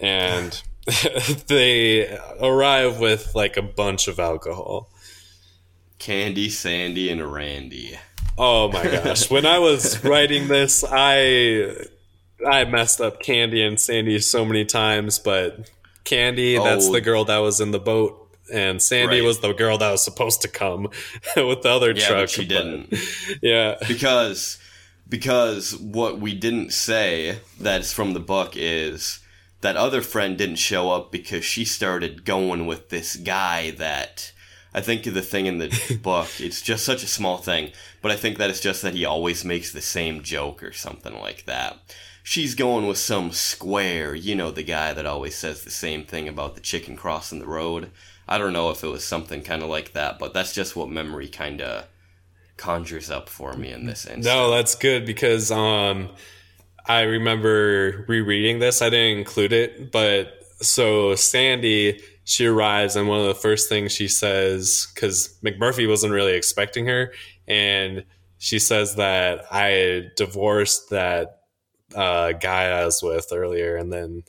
And they arrive with like a bunch of alcohol. Candy, Sandy, and Randy. Oh my gosh. When I was writing this, I I messed up Candy and Sandy so many times, but Candy, oh, that's the girl that was in the boat, and Sandy right. was the girl that was supposed to come with the other yeah, truck. But she but, didn't. Yeah. Because because what we didn't say that's from the book is that other friend didn't show up because she started going with this guy that I think the thing in the book, it's just such a small thing, but I think that it's just that he always makes the same joke or something like that. She's going with some square, you know, the guy that always says the same thing about the chicken crossing the road. I don't know if it was something kind of like that, but that's just what memory kind of conjures up for me in this instance. No, that's good, because um, I remember rereading this. I didn't include it, but so Sandy, she arrives, and one of the first things she says, because McMurphy wasn't really expecting her, and she says that I divorced that Uh, guy I was with earlier, and then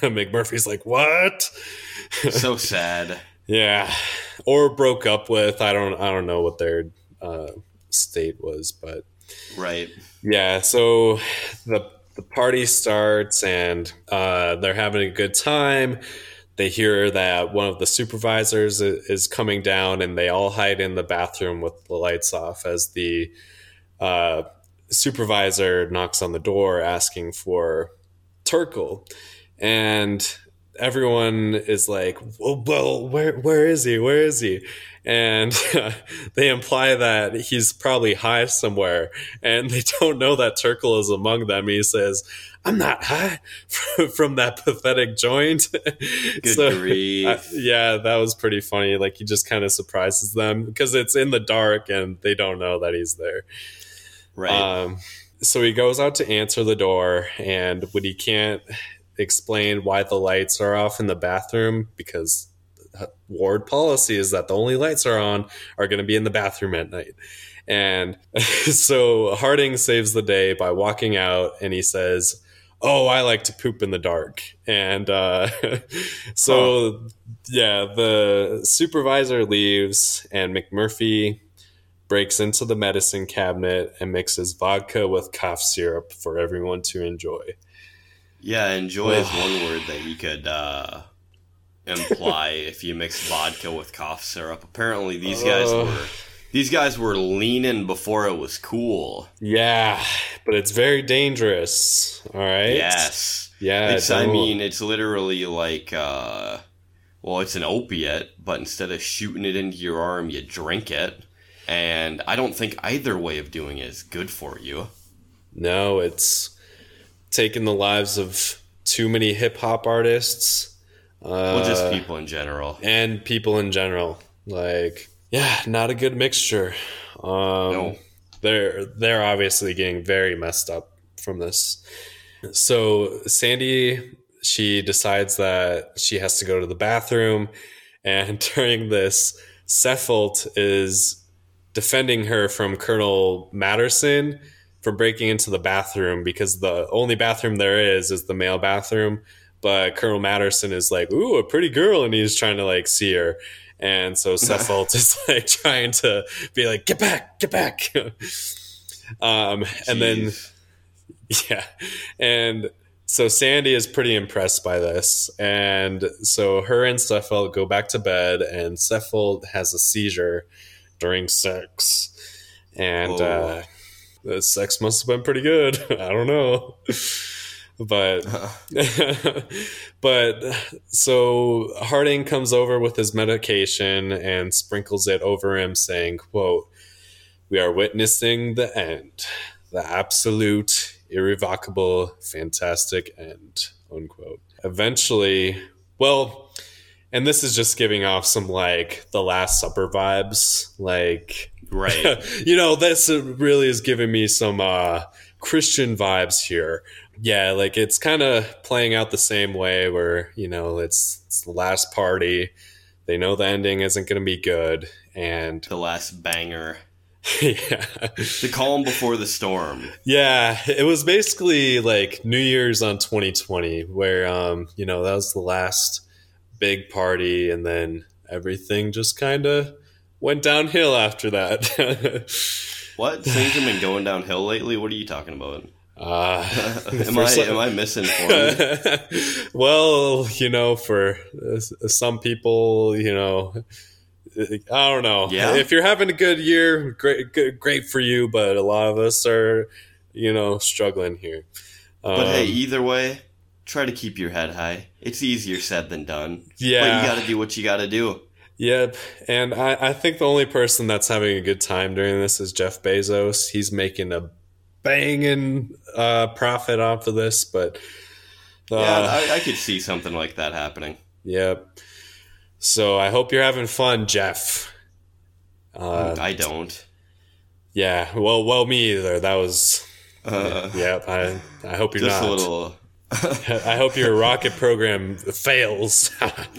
McMurphy's like, "What?" So sad. Yeah, or broke up with. I don't. I don't know what their uh, state was, but right. Yeah. So the the party starts, and uh, they're having a good time. They hear that one of the supervisors is coming down, and they all hide in the bathroom with the lights off as the. Uh, supervisor knocks on the door asking for Turkle, and everyone is like, well, well where where is he where is he and uh, they imply that he's probably high somewhere, and they don't know that Turkle is among them. He says, "I'm not high from that pathetic joint." Good so, grief. I, yeah, that was pretty funny. Like, he just kind of surprises them because it's in the dark and they don't know that he's there. Right. Um, so he goes out to answer the door, and when he can't explain why the lights are off in the bathroom, because ward policy is that the only lights are on are going to be in the bathroom at night. And so Harding saves the day by walking out, and he says, "Oh, I like to poop in the dark." And uh, so, huh. yeah, the supervisor leaves, and McMurphy breaks into the medicine cabinet and mixes vodka with cough syrup for everyone to enjoy. Yeah, enjoy is one word that you could uh, imply if you mix vodka with cough syrup. Apparently, these guys uh, were these guys were leaning before it was cool. Yeah, but it's very dangerous. All right. Yes. Yeah. It's, I mean, it's literally like, uh, well, it's an opiate, but instead of shooting it into your arm, you drink it, and I don't think either way of doing it is good for you. No, it's taking the lives of too many hip-hop artists. Uh, well, just people in general. And people in general. Like, yeah, not a good mixture. Um, no. They're, they're obviously getting very messed up from this. So Sandy, she decides that she has to go to the bathroom. And during this, Sefelt is defending her from Colonel Matterson for breaking into the bathroom, because the only bathroom there is is the male bathroom. But Colonel Matterson is like, ooh, a pretty girl, and he's trying to, like, see her. And so Sefelt is, like, trying to be like, get back, get back. um, and then, yeah. And so Sandy is pretty impressed by this. And so her and Sefelt go back to bed, and Sefelt has a seizure during sex. And, oh. uh, the sex must have been pretty good. I don't know. But, uh. but so Harding comes over with his medication and sprinkles it over him, saying, quote, "We are witnessing the end, the absolute, irrevocable, fantastic end," unquote. Eventually, well, and this is just giving off some, like, The Last Supper vibes, like... Right. You know, this really is giving me some uh, Christian vibes here. Yeah, like, it's kind of playing out the same way where, you know, it's, it's the last party. They know the ending isn't going to be good. And the last banger. Yeah. The calm before the storm. Yeah, it was basically like New Year's on twenty twenty where, um, you know, that was the last big party. And then everything just kind of went downhill after that. What? Things have been going downhill lately? What are you talking about? Uh, am, I, some... am I misinformed? Well, you know, for some people, you know, I don't know. Yeah. If you're having a good year, great, good, great for you. But a lot of us are, you know, struggling here. Um, but hey, either way, try to keep your head high. It's easier said than done. Yeah. But you got to do what you got to do. Yep, and I, I think the only person that's having a good time during this is Jeff Bezos. He's making a banging uh, profit off of this, but... Uh, yeah, I, I could see something like that happening. Yep. So I hope you're having fun, Jeff. Uh, I don't. Yeah, well, well, me either. That was... Uh, yep, I, I hope you're just not. Just a little... I hope your rocket program fails.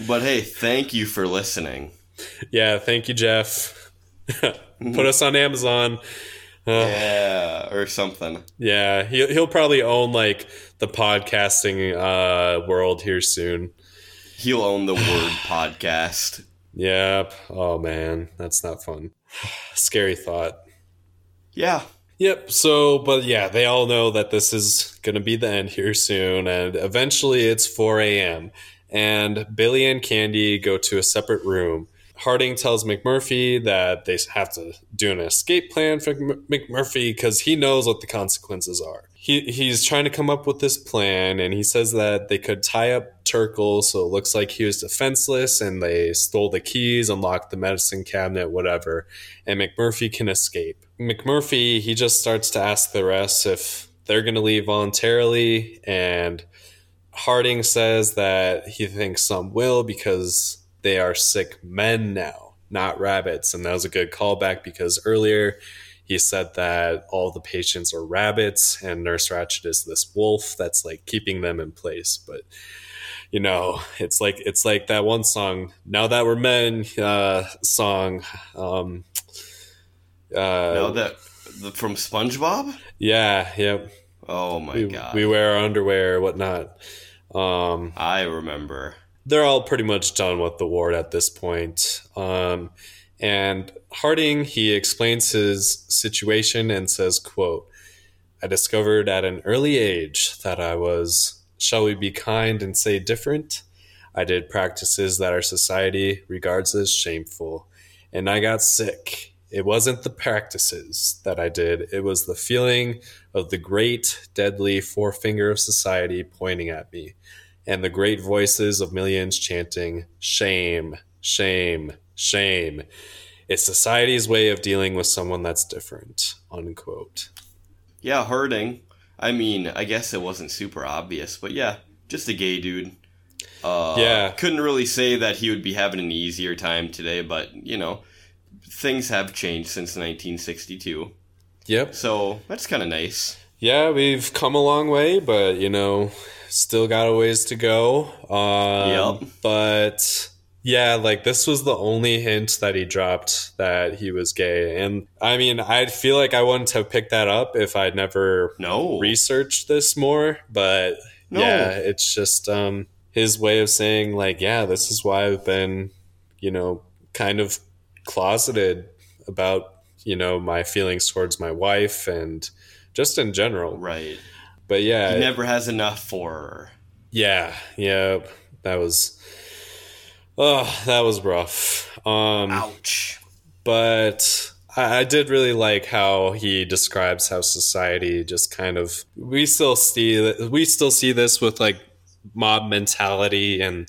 But hey, thank you for listening. Yeah, thank you, Jeff. Put us on Amazon. Uh, yeah, or something. Yeah, he'll, he'll probably own, like, the podcasting uh, world here soon. He'll own the word podcast. Yep. Oh, man, that's not fun. Scary thought. Yeah. Yep. So, but yeah, they all know that this is going to be the end here soon. And eventually it's four a.m. and Billy and Candy go to a separate room. Harding tells McMurphy that they have to do an escape plan for McMurphy because he knows what the consequences are. He He's trying to come up with this plan, and he says that they could tie up Turkle so it looks like he was defenseless and they stole the keys, unlocked the medicine cabinet, whatever, and McMurphy can escape. McMurphy, he just starts to ask the rest if they're going to leave voluntarily, and Harding says that he thinks some will because they are sick men now, not rabbits. And that was a good callback because earlier he said that all the patients are rabbits and Nurse Ratched is this wolf that's, like, keeping them in place. But, you know, it's like it's like that one song, Now That We're Men uh, song, um Uh, no, that the, from SpongeBob. Yeah, yep. Oh my we, god, we wear our underwear, whatnot. Um, I remember. They're all pretty much done with the ward at this point. Um, And Harding, he explains his situation and says, quote, I discovered at an early age that I was, shall we be kind and say different? I did practices that our society regards as shameful, and I got sick. It wasn't the practices that I did. It was the feeling of the great, deadly forefinger of society pointing at me, and the great voices of millions chanting, shame, shame, shame. It's society's way of dealing with someone that's different, unquote. Yeah, Harding. I mean, I guess it wasn't super obvious, but yeah, just a gay dude. Uh, yeah. Couldn't really say that he would be having an easier time today, but, you know, things have changed since nineteen sixty-two. Yep. So that's kind of nice. Yeah, we've come a long way, but, you know, still got a ways to go. Um, yep. But, yeah, like, this was the only hint that he dropped that he was gay. And, I mean, I feel like I wouldn't have picked that up if I'd never no. researched this more. But, no. yeah, it's just um, his way of saying, like, yeah, this is why I've been, you know, kind of closeted about, you know, my feelings towards my wife and just in general. Right. But, yeah. He never has enough for her. Yeah, yeah, that was... Oh, that was rough. Um, Ouch. But I, I did really like how he describes how society just kind of, we still see we still see this with like mob mentality, and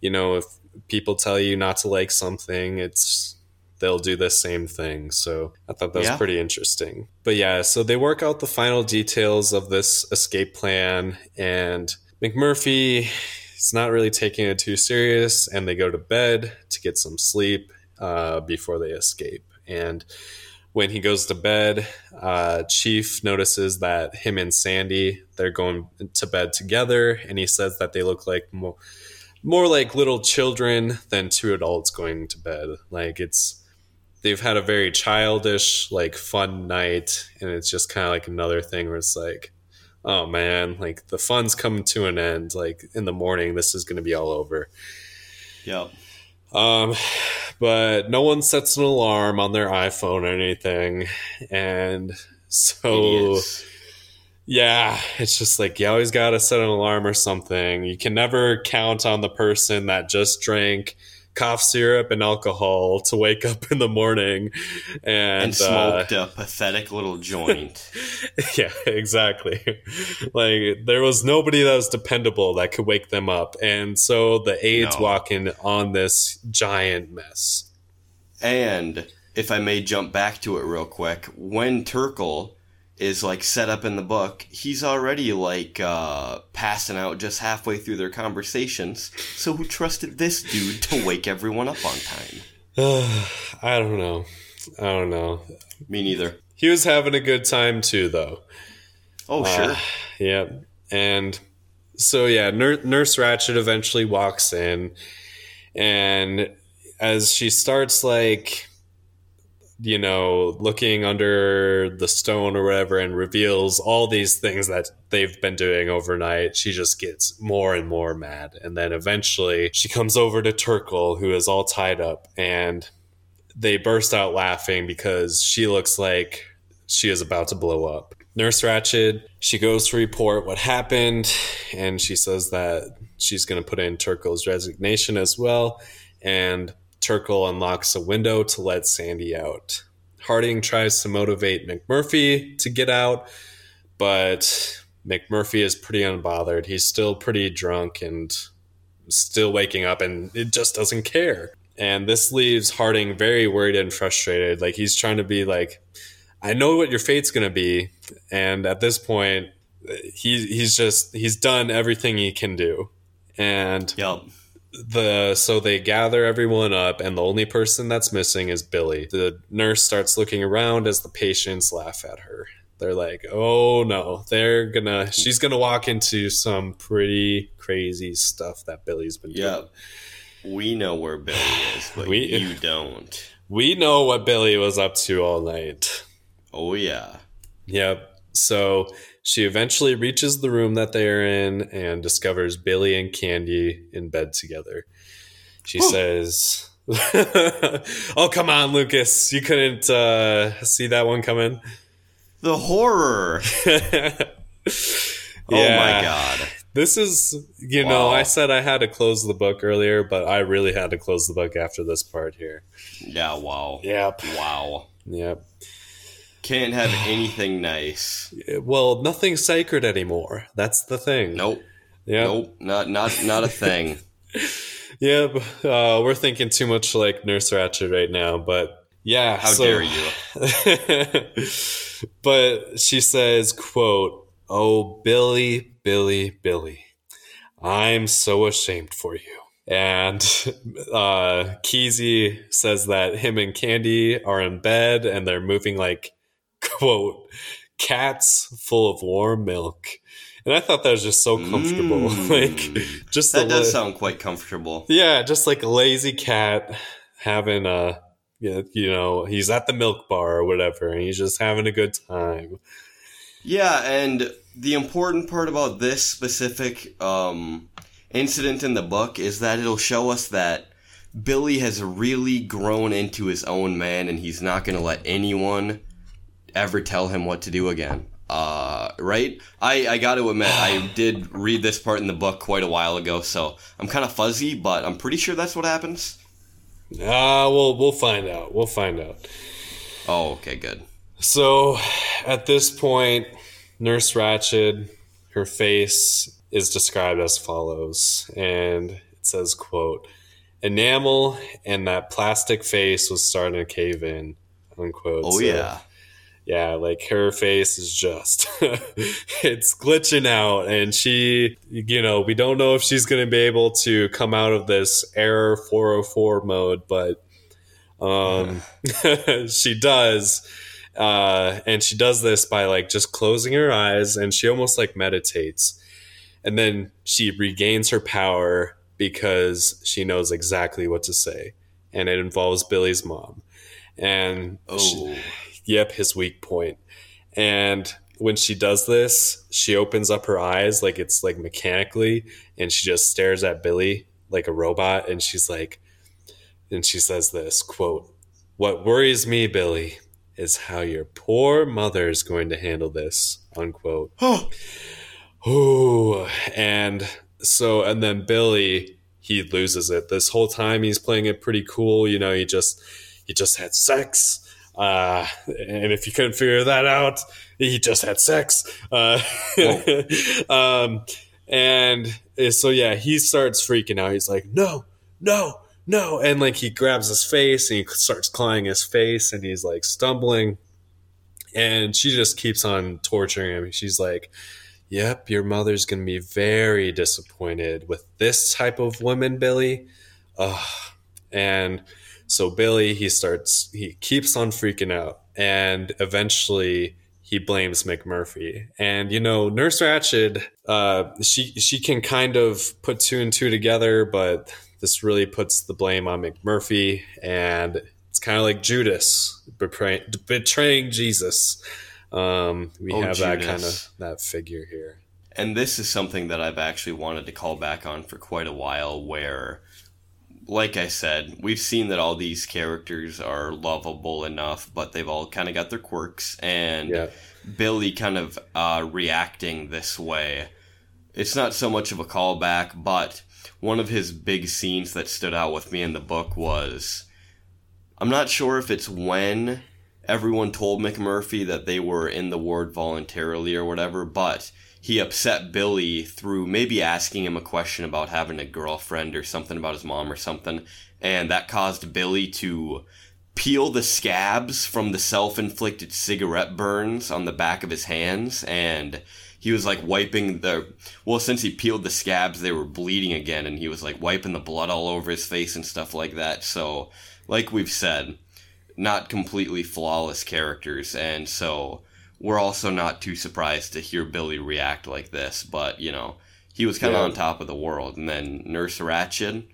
you know, if people tell you not to like something, it's they'll do the same thing. So I thought that was yeah. pretty interesting. But yeah, so they work out the final details of this escape plan, and McMurphy, it's not really taking it too serious, and they go to bed to get some sleep uh, before they escape. And when he goes to bed, uh, Chief notices that him and Sandy, they're going to bed together, and he says that they look like more, more like little children than two adults going to bed. Like, it's they've had a very childish, like, fun night, and it's just kind of like another thing where it's like, oh man, like the fun's coming to an end. Like in the morning, this is going to be all over. Yep. Um, but no one sets an alarm on their iPhone or anything. And so, Idiots. yeah, it's just like, you always got to set an alarm or something. You can never count on the person that just drank cough syrup and alcohol to wake up in the morning and, and smoked uh, a pathetic little joint. Yeah, exactly. Like, there was nobody that was dependable that could wake them up, and so the aides no. walk in on this giant mess. And if I may jump back to it real quick, when Turkle is like set up in the book, he's already like uh, passing out just halfway through their conversations. So who trusted this dude to wake everyone up on time? Uh, I don't know. I don't know. Me neither. He was having a good time too, though. Oh, sure. Uh, yeah. And so, yeah, Nur- Nurse Ratched eventually walks in. And as she starts like... you know, looking under the stone or whatever, and reveals all these things that they've been doing overnight, she just gets more and more mad. And then eventually she comes over to Turkle, who is all tied up, and they burst out laughing because she looks like she is about to blow up. Nurse Ratched, she goes to report what happened, and she says that she's going to put in Turkle's resignation as well. And Turkle unlocks a window to let Sandy out. Harding tries to motivate McMurphy to get out, but McMurphy is pretty unbothered. He's still pretty drunk and still waking up, and it just doesn't care. And this leaves Harding very worried and frustrated. Like, he's trying to be like, I know what your fate's going to be. And at this point, he, he's just, he's done everything he can do. And yep. The so they gather everyone up, and the only person that's missing is Billy. The nurse starts looking around as the patients laugh at her. They're like, oh no, they're gonna she's gonna walk into some pretty crazy stuff that Billy's been doing. Yeah, we know where Billy is, but we, you don't. We know what Billy was up to all night. Oh yeah. Yep. So she eventually reaches the room that they are in and discovers Billy and Candy in bed together. She oh. says, Oh, come on, Lucas. You couldn't uh, see that one coming? The horror. Oh, yeah. My God. This is, you wow. know, I said I had to close the book earlier, but I really had to close the book after this part here. Yeah, wow. Yep. Wow. Yep. Can't have anything nice. Well, nothing sacred anymore. That's the thing. Nope. Yep. Nope. Not not not a thing. Yep. Uh, we're thinking too much like Nurse Ratched right now, but yeah. How so, dare you? But she says, quote, "Oh, Billy, Billy, Billy, I'm so ashamed for you." And uh, Kesey says that him and Candy are in bed and they're moving like, quote, "cats full of warm milk." And I thought that was just so comfortable. Mm. Like, just that does la- sound quite comfortable. Yeah, just like a lazy cat having a, you know, he's at the milk bar or whatever, and he's just having a good time. Yeah, and the important part about this specific um, incident in the book is that it'll show us that Billy has really grown into his own man, and he's not going to let anyone ever tell him what to do again. Uh, right? I, I got to admit, I did read this part in the book quite a while ago, so I'm kind of fuzzy, but I'm pretty sure that's what happens. Ah, uh, we'll, we'll find out. We'll find out. Oh, okay, good. So, at this point, Nurse Ratched, her face is described as follows, and it says, quote, "Enamel and that plastic face was starting to cave in," unquote. Oh, so, yeah. Yeah, like her face is just, it's glitching out, and she, you know, we don't know if she's going to be able to come out of this error four oh four mode, but um, yeah. She does. Uh, and she does this by like just closing her eyes, and she almost like meditates, and then she regains her power because she knows exactly what to say, and it involves Billy's mom and oh. she, yep, his weak point. And when she does this, she opens up her eyes like it's like mechanically, and she just stares at Billy like a robot, and she's like, and she says this, quote, "What worries me, Billy, is how your poor mother is going to handle this," unquote. Oh. Ooh. And so, and then Billy, he loses it. This whole time he's playing it pretty cool. You know, he just, he just had sex. Uh, and if you couldn't figure that out, he just had sex. Uh, um, and so, yeah, he starts freaking out. He's like, no, no. No, and like he grabs his face and he starts clawing his face, and he's like stumbling, and she just keeps on torturing him. She's like, "Yep, your mother's gonna be very disappointed with this type of woman, Billy." Ugh. And so Billy, he starts, he keeps on freaking out, and eventually he blames McMurphy. And, you know, Nurse Ratched, uh, she she can kind of put two and two together, but this really puts the blame on McMurphy. And it's kind of like Judas betray- betraying Jesus. Um, we oh, have Judas. that kind of that figure here. And this is something that I've actually wanted to call back on for quite a while, where, like I said, we've seen that all these characters are lovable enough, but they've all kind of got their quirks. And yeah. Billy kind of uh, reacting this way, it's not so much of a callback, but one of his big scenes that stood out with me in the book was, I'm not sure if it's when everyone told McMurphy that they were in the ward voluntarily or whatever, but he upset Billy through maybe asking him a question about having a girlfriend or something about his mom or something, and that caused Billy to peel the scabs from the self-inflicted cigarette burns on the back of his hands, and he was like wiping the, well, since he peeled the scabs, they were bleeding again, and he was like wiping the blood all over his face and stuff like that. So, like we've said, not completely flawless characters, and so we're also not too surprised to hear Billy react like this, but, you know, he was kind of yeah. on top of the world. And then Nurse Ratched,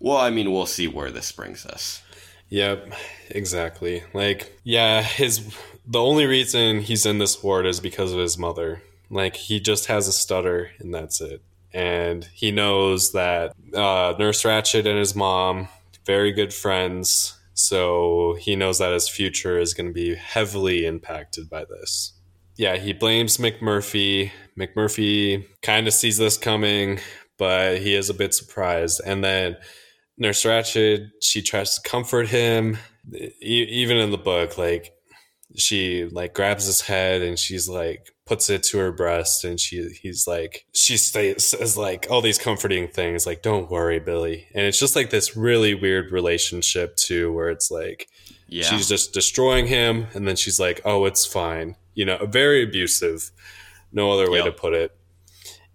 well, I mean, we'll see where this brings us. Yep, exactly. Like, yeah, his the only reason he's in this ward is because of his mother. Like, he just has a stutter, and that's it. And he knows that uh, Nurse Ratched and his mom very good friends. So he knows that his future is going to be heavily impacted by this. Yeah, he blames McMurphy. McMurphy kind of sees this coming, but he is a bit surprised. And then Nurse Ratched, she tries to comfort him. E- even in the book, like, she like grabs his head and she's like, puts it to her breast, and she he's like, she stays, says like all these comforting things, like, don't worry, Billy. And it's just like this really weird relationship too, where it's like, yeah, she's just destroying him, and then she's like, oh, it's fine. You know, very abusive. No other way yep. to put it.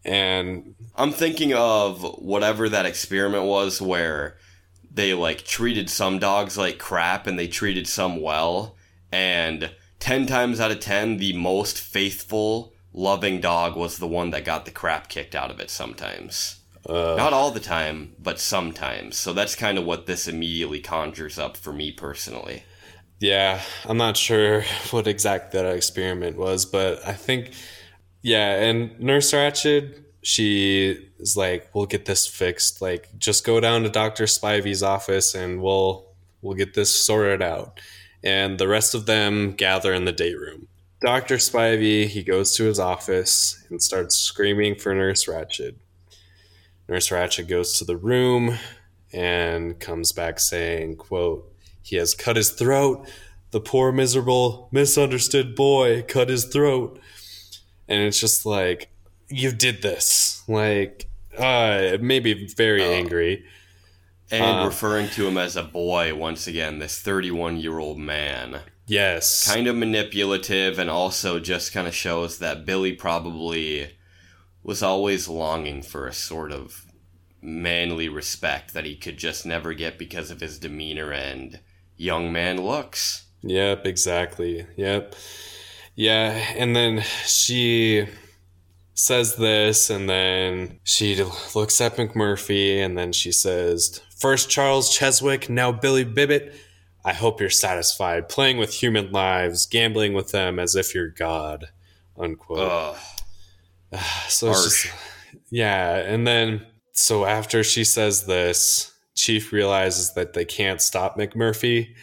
And I'm thinking of whatever that experiment was where they like treated some dogs like crap and they treated some well. And ten times out of ten, the most faithful, loving dog was the one that got the crap kicked out of it sometimes. Uh, Not all the time, but sometimes. So that's kind of what this immediately conjures up for me personally. Yeah, I'm not sure what exact that experiment was, but I think, yeah, and Nurse Ratched, she is like, we'll get this fixed. Like, just go down to Doctor Spivey's office and we'll we'll get this sorted out. And the rest of them gather in the day room. Doctor Spivey, he goes to his office and starts screaming for Nurse Ratched. Nurse Ratched goes to the room and comes back saying, quote, he has cut his throat. The poor, miserable, misunderstood boy cut his throat. And it's just like, you did this. Like, uh, it made me very oh. angry. And um, referring to him as a boy, once again, this thirty-one-year-old man. Yes. Kind of manipulative, and also just kind of shows that Billy probably was always longing for a sort of manly respect that he could just never get because of his demeanor and young man looks. Yep, exactly. Yep. Yeah, and then she says this, and then she looks at McMurphy, and then she says, first Charles Cheswick, now Billy Bibbit. I hope you're satisfied playing with human lives, gambling with them as if you're God, unquote. Ugh. So just, yeah, and then so after she says this, Chief realizes that they can't stop McMurphy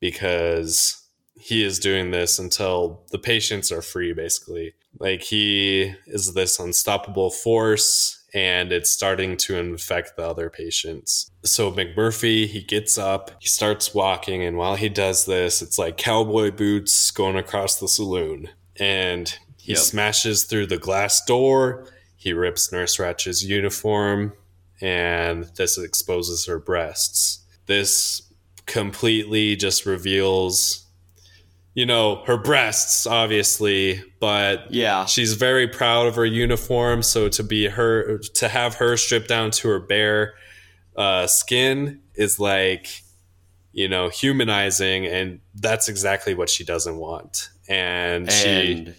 because he is doing this until the patients are free, basically. Like, he is this unstoppable force, and it's starting to infect the other patients. So McMurphy, he gets up, he starts walking, and while he does this, it's like cowboy boots going across the saloon. And he yep. smashes through the glass door, he rips Nurse Ratchet's uniform, and this exposes her breasts. This completely just reveals, you know, her breasts, obviously, but yeah, she's very proud of her uniform. So to be her, to have her stripped down to her bare uh, skin is like, you know, humanizing, and that's exactly what she doesn't want. And, and she,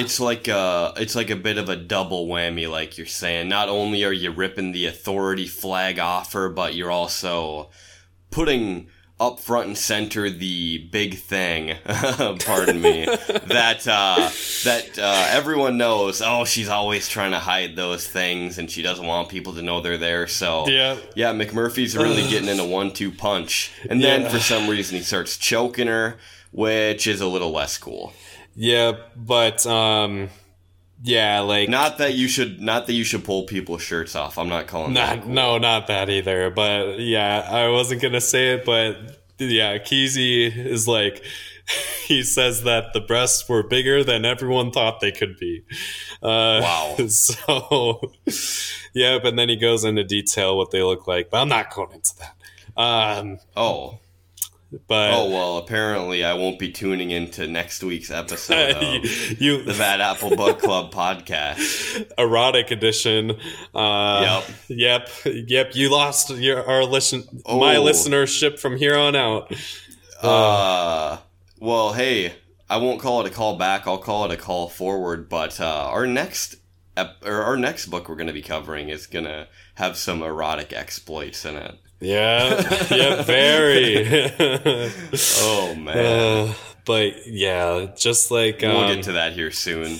it's like a, it's like a bit of a double whammy, like you're saying. Not only are you ripping the authority flag off her, but you're also putting up front and center the big thing, pardon me, that uh, that uh, everyone knows, oh, she's always trying to hide those things, and she doesn't want people to know they're there. So, yeah, yeah McMurphy's really getting in a one two punch. And then, yeah. for some reason, he starts choking her, which is a little less cool. Yeah, but, um, yeah, like... Not that you should not that you should pull people's shirts off. I'm not calling not, that cool. No, not that either. But, yeah, I wasn't going to say it, but, yeah, Kesey is like... He says that the breasts were bigger than everyone thought they could be. Uh, wow. So, yeah, but then he goes into detail what they look like. But I'm not going into that. Um, oh, But, oh, well, apparently I won't be tuning into next week's episode of you, the Bad Apple Book Club podcast. Erotic edition. Uh, yep. Yep. Yep. You lost your our listen, oh. my listenership from here on out. Uh, uh, well, hey, I won't call it a call back. I'll call it a call forward. But uh, our next ep- or our next book we're going to be covering is going to have some erotic exploits in it. Yeah, yeah, very. Oh, man. Uh, but, yeah, just like... Um, we'll get to that here soon.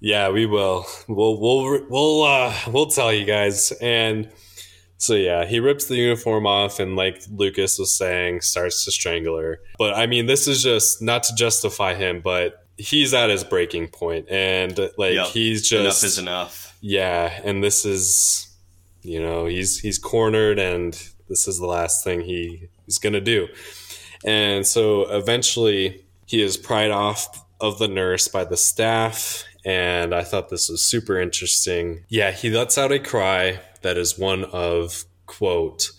Yeah, we will. We'll we'll we'll uh, we'll tell you guys. And So yeah, he rips the uniform off and, like Lucas was saying, starts to strangle her. But I mean, this is just not to justify him, but he's at his breaking point, and like yep. he's just enough is enough. Yeah, and this is, you know, he's he's cornered, and this is the last thing he is gonna do. And so eventually, he is pried off of the nurse by the staff. And I thought this was super interesting. Yeah, he lets out a cry that is one of, quote,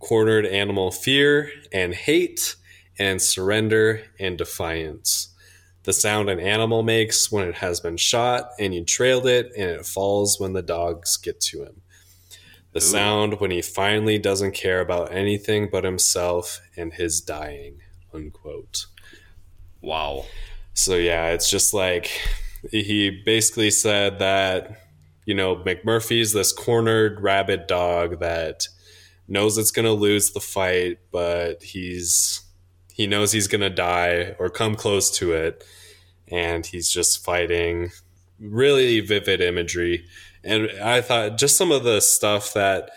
cornered animal fear and hate and surrender and defiance. The sound an animal makes when it has been shot and you trailed it, and it falls when the dogs get to him. The Ooh. Sound when he finally doesn't care about anything but himself and his dying, unquote. Wow. So yeah, it's just like... He basically said that, you know, McMurphy's this cornered rabid dog that knows it's going to lose the fight, but he's he knows he's going to die or come close to it. And he's just fighting. Really vivid imagery. And I thought just some of the stuff that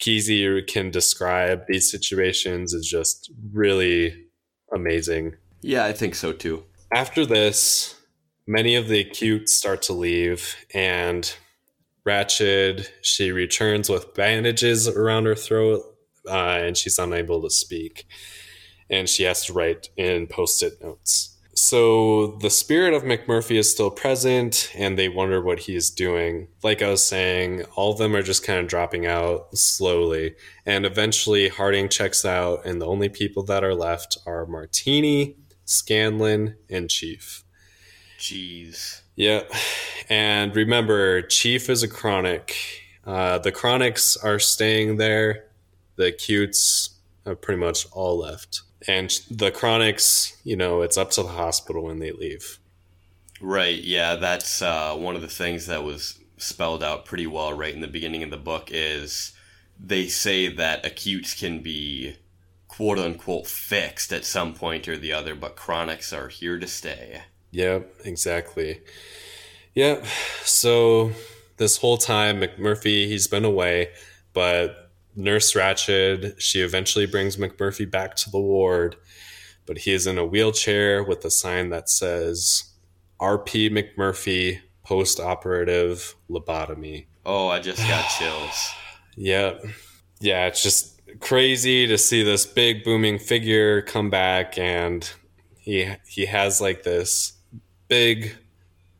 Kesey can describe these situations is just really amazing. Yeah, I think so, too. After this... Many of the acute start to leave, and Ratched, she returns with bandages around her throat, uh, and she's unable to speak. And she has to write in post-it notes. So the spirit of McMurphy is still present, and they wonder what he is doing. Like I was saying, all of them are just kind of dropping out slowly. And eventually Harding checks out, and the only people that are left are Martini, Scanlon, and Chief. Jeez. Yeah. And remember, Chief is a chronic. Uh, the chronics are staying there. The acutes are pretty much all left. And the chronics, you know, it's up to the hospital when they leave. Right. Yeah, that's uh, one of the things that was spelled out pretty well right in the beginning of the book is they say that acutes can be quote unquote fixed at some point or the other, but chronics are here to stay. Yep, exactly. Yep. So this whole time, McMurphy, he's been away, but Nurse Ratched, she eventually brings McMurphy back to the ward, but he is in a wheelchair with a sign that says R P McMurphy post-operative lobotomy. Oh, I just got chills. Yep. Yeah, it's just crazy to see this big booming figure come back, and he he has like this big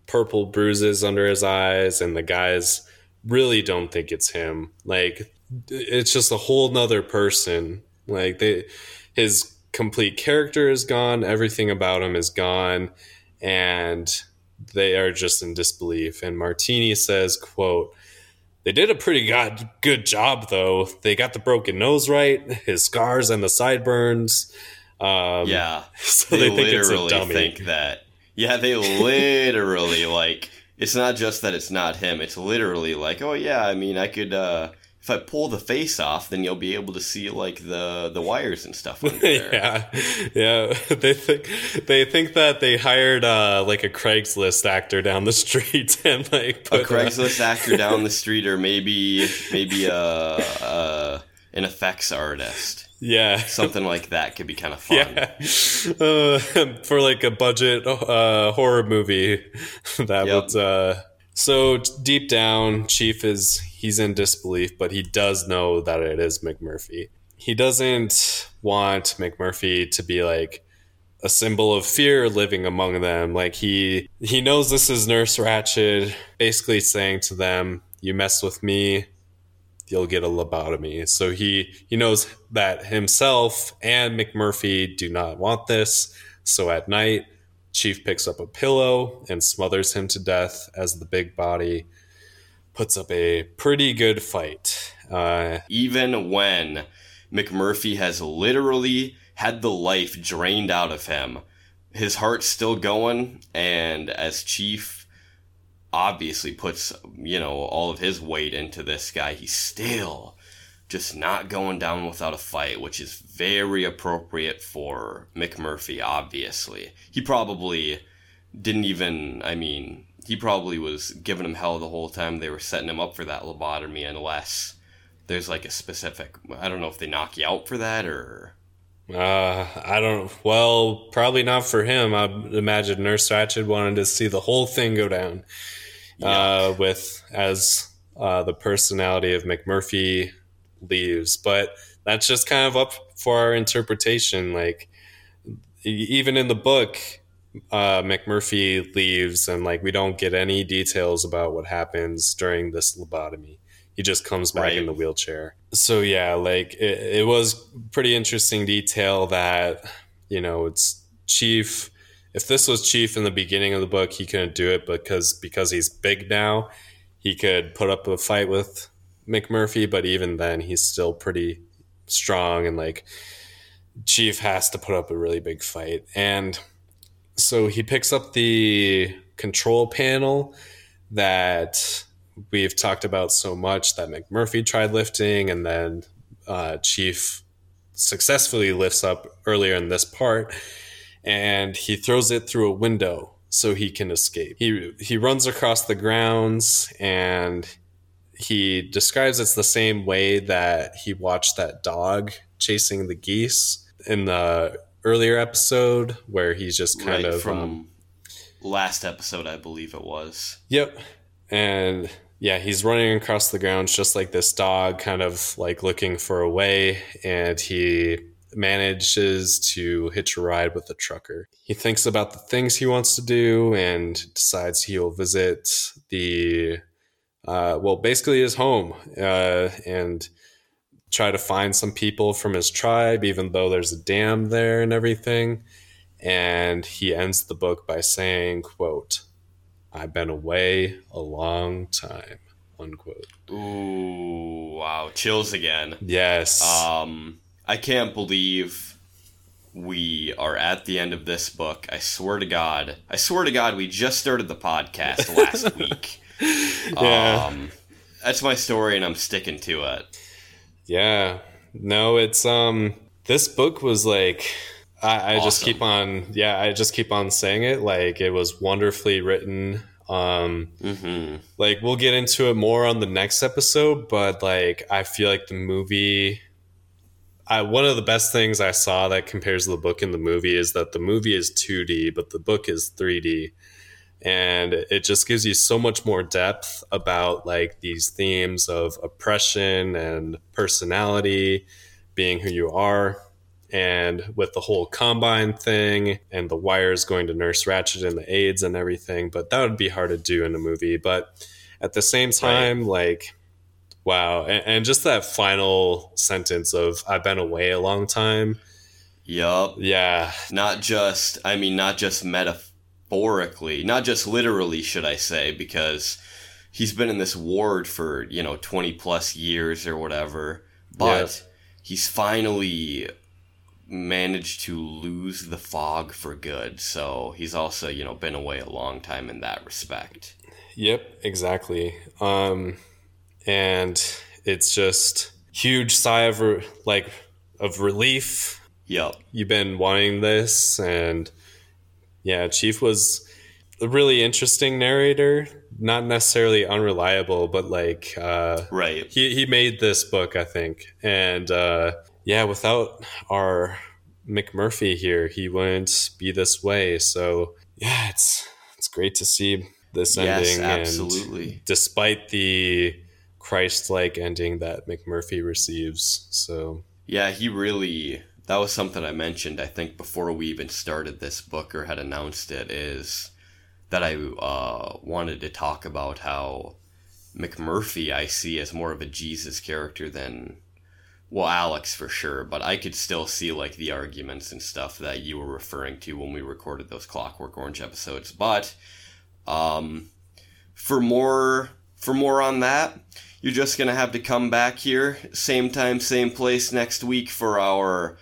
purple bruises under his eyes, and the guys really don't think it's him. Like, it's just a whole nother person. Like, they, his complete character is gone, everything about him is gone, and they are just in disbelief. And Martini says, quote, "They did a pretty god good job, though. They got the broken nose right, his scars and the sideburns." Um, yeah, so they, they think literally it's a dummy. think that. Yeah, they literally, like, it's not just that it's not him. It's literally like, oh, yeah, I mean, I could, uh, if I pull the face off, then you'll be able to see, like, the, the wires and stuff under there. yeah, yeah. They think they think that they hired, uh, like, a Craigslist actor down the street. and like put A Craigslist a- actor down the street, or maybe, maybe a, a, an effects artist. Yeah. Something like that could be kind of fun. Yeah. Uh, for like a budget uh, horror movie. that yep. would. Uh... So deep down, Chief is, he's in disbelief, but he does know that it is McMurphy. He doesn't want McMurphy to be like a symbol of fear living among them. Like he, he knows this is Nurse Ratched, basically saying to them, you mess with me, you'll get a lobotomy. So he, he knows that himself and McMurphy do not want this. So at night, Chief picks up a pillow and smothers him to death as the big body puts up a pretty good fight. Uh, Even when McMurphy has literally had the life drained out of him, his heart's still going, and as Chief obviously puts, you know, all of his weight into this guy, he's still just not going down without a fight, which is very appropriate for McMurphy, obviously. He probably didn't even, I mean, he probably was giving him hell the whole time they were setting him up for that lobotomy, unless there's like a specific, I don't know if they knock you out for that or... Uh, I don't, well, probably not for him. I imagine Nurse Ratched wanted to see the whole thing go down. Yuck. Uh, with, as uh, the personality of McMurphy leaves. But that's just kind of up for our interpretation. Like, even in the book, uh, McMurphy leaves and, like, we don't get any details about what happens during this lobotomy. He just comes back right. in the wheelchair. So, yeah, like, it, it was pretty interesting detail that, you know, it's Chief. If this was Chief in the beginning of the book, he couldn't do it because because he's big now. He could put up a fight with McMurphy, but even then, he's still pretty strong. And, like, Chief has to put up a really big fight. And so he picks up the control panel that... we've talked about so much that McMurphy tried lifting and then uh, Chief successfully lifts up earlier in this part, and he throws it through a window so he can escape. He he runs across the grounds, and he describes it's the same way that he watched that dog chasing the geese in the earlier episode where he's just kind right of... from um, last episode, I believe it was. Yep. And yeah, he's running across the grounds just like this dog, kind of like looking for a way. And he manages to hitch a ride with a trucker. He thinks about the things he wants to do and decides he'll visit the, uh, well, basically his home uh, and try to find some people from his tribe, even though there's a dam there and everything. And he ends the book by saying, quote, "I've been away a long time," unquote. Ooh, wow. Chills again. Yes. Um, I can't believe we are at the end of this book. I swear to God. I swear to God, we just started the podcast last week. Yeah. Um, that's my story, and I'm sticking to it. Yeah. No, it's... um. This book was like... I, I awesome. just keep on, yeah, I just keep on saying it. Like, it was wonderfully written. Um, mm-hmm. Like, we'll get into it more on the next episode, but, like, I feel like the movie, I, one of the best things I saw that compares the book and the movie is that the movie is two D, but the book is three D. And it just gives you so much more depth about, like, these themes of oppression and personality, being who you are. And with the whole Combine thing and the wires going to Nurse Ratched and the AIDS and everything. But that would be hard to do in a movie. But at the same time, right. like, wow. And, and just that final sentence of, "I've been away a long time." Yup. Yeah. Not just, I mean, not just metaphorically, not just literally, should I say, because he's been in this ward for, you know, twenty plus years or whatever. But yeah. he's finally... managed to lose the fog for good, so he's also, you know, been away a long time in that respect. Yep, exactly. Um and it's just huge sigh of re- like of relief. Yep, you've been wanting this. And yeah, Chief was a really interesting narrator, not necessarily unreliable, but like uh right he, he made this book, I think. And uh yeah, without our McMurphy here, he wouldn't be this way. So, yeah, it's it's great to see this yes, ending. Absolutely. And despite the Christ-like ending that McMurphy receives. So, yeah, he really, that was something I mentioned, I think, before we even started this book or had announced it, is that I uh, wanted to talk about how McMurphy I see as more of a Jesus character than... well, Alex for sure, but I could still see like the arguments and stuff that you were referring to when we recorded those Clockwork Orange episodes. But um, for more for more on that, you're just going to have to come back here. Same time, same place next week for our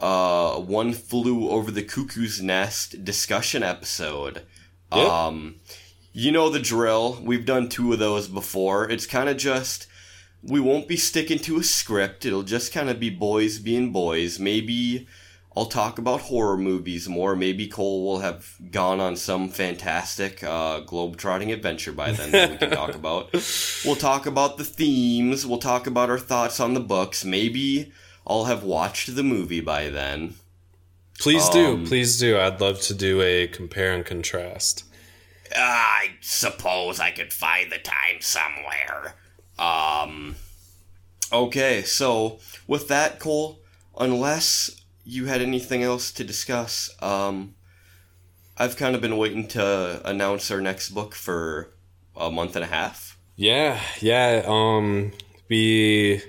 uh, One Flew Over the Cuckoo's Nest discussion episode. Yep. Um, you know the drill. We've done two of those before. It's kind of just... we won't be sticking to a script. It'll just kind of be boys being boys. Maybe I'll talk about horror movies more. Maybe Cole will have gone on some fantastic uh, globetrotting adventure by then that we can talk about. We'll talk about the themes. We'll talk about our thoughts on the books. Maybe I'll have watched the movie by then. Please um, do. Please do. I'd love to do a compare and contrast. I suppose I could find the time somewhere. Um, okay, so with that, Cole, unless you had anything else to discuss? Um, I've kind of been waiting to announce our next book for a month and a half. Yeah, yeah. Um, we,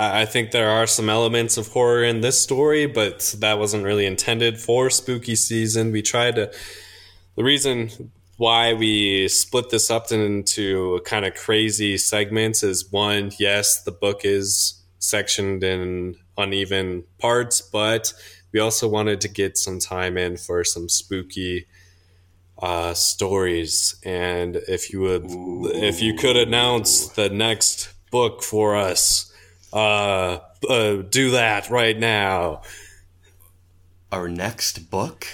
I think there are some elements of horror in this story, but that wasn't really intended for spooky season. We tried to. The reason why we split this up into kind of crazy segments is one, yes, the book is sectioned in uneven parts, but we also wanted to get some time in for some spooky uh stories. And if you would Ooh. if you could announce the next book for us, uh, uh do that right now. Our next book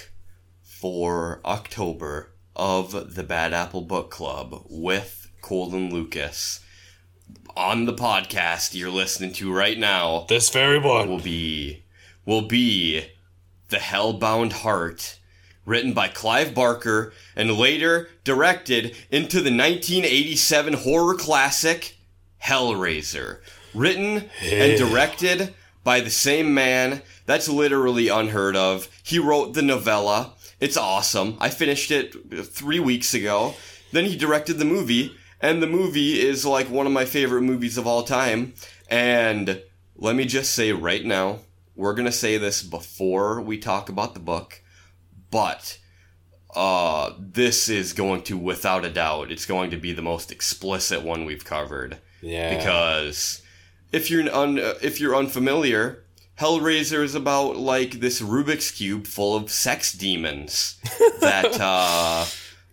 for October of the Bad Apple Book Club with Cole and Lucas on the podcast you're listening to right now, this very one will be will be The Hellbound Heart, written by Clive Barker and later directed into the nineteen eighty-seven horror classic Hellraiser, written hey. and directed by the same man. That's literally unheard of. He wrote the novella. It's awesome. I finished it three weeks ago. Then he directed the movie. And the movie is, like, one of my favorite movies of all time. And let me just say right now, we're going to say this before we talk about the book, but uh, this is going to, without a doubt, it's going to be the most explicit one we've covered. Yeah. Because if you're, un- if you're unfamiliar, Hellraiser is about, like, this Rubik's Cube full of sex demons that... uh,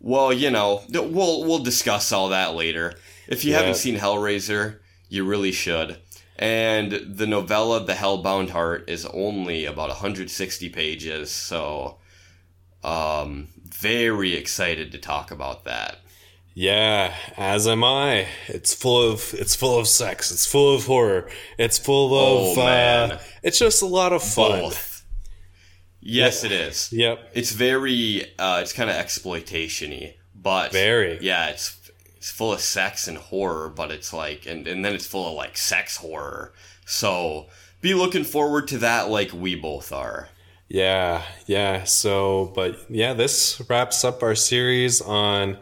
Well, you know, we'll we'll discuss all that later. If you yeah. haven't seen Hellraiser, you really should. And the novella, The Hellbound Heart, is only about one hundred sixty pages, so um, very excited to talk about that. Yeah, as am I. It's full of it's full of sex. It's full of horror. It's full of. Oh, man. Uh, it's just a lot of fun. Both. Yes, yep. It is. Yep. It's very, uh, it's kind of exploitation-y, but... Very. Yeah, it's it's full of sex and horror, but it's like... And, and then it's full of, like, sex horror. So, be looking forward to that like we both are. Yeah, yeah. So, but, yeah, this wraps up our series on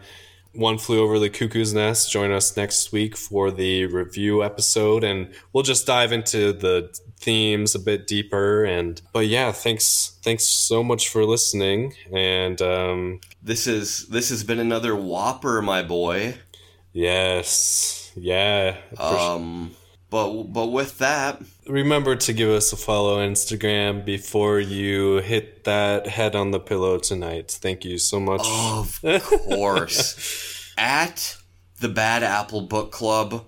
One Flew Over the Cuckoo's Nest. Join us next week for the review episode, and we'll just dive into the... themes a bit deeper. And but yeah, thanks thanks so much for listening. And um this is this has been another whopper, my boy. Yes. Yeah. um sure. but but with that, remember to give us a follow on Instagram before you hit that head on the pillow tonight. Thank you so much. Of course. At the Bad Apple Book Club,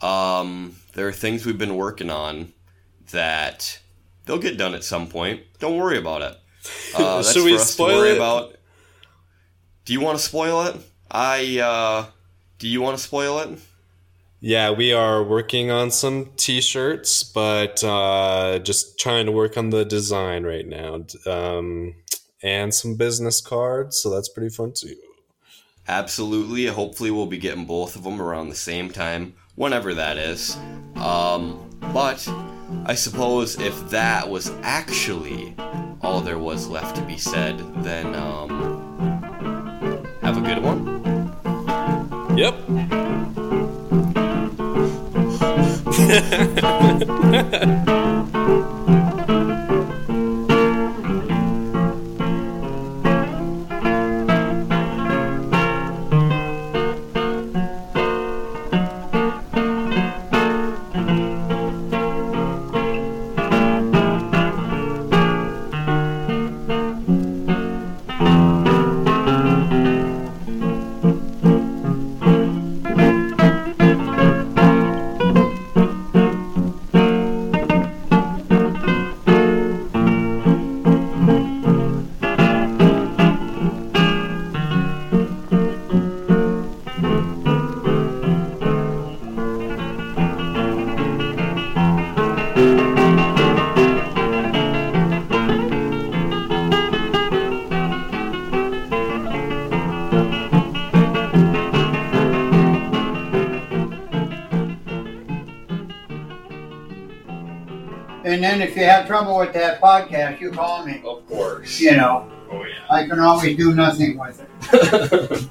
um there are things we've been working on that they'll get done at some point. Don't worry about it. Uh, that's Should we for us spoil to worry it? About. Do you want to spoil it? I, uh... Do you want to spoil it? Yeah, we are working on some t-shirts, but uh, just trying to work on the design right now. Um, and some business cards, so that's pretty fun too. Absolutely. Hopefully we'll be getting both of them around the same time, whenever that is. Um, but... I suppose if that was actually all there was left to be said, then, um, have a good one. Yep. And then if you have trouble with that podcast, you call me. Of course. You know. Oh, yeah. I can always do nothing with it.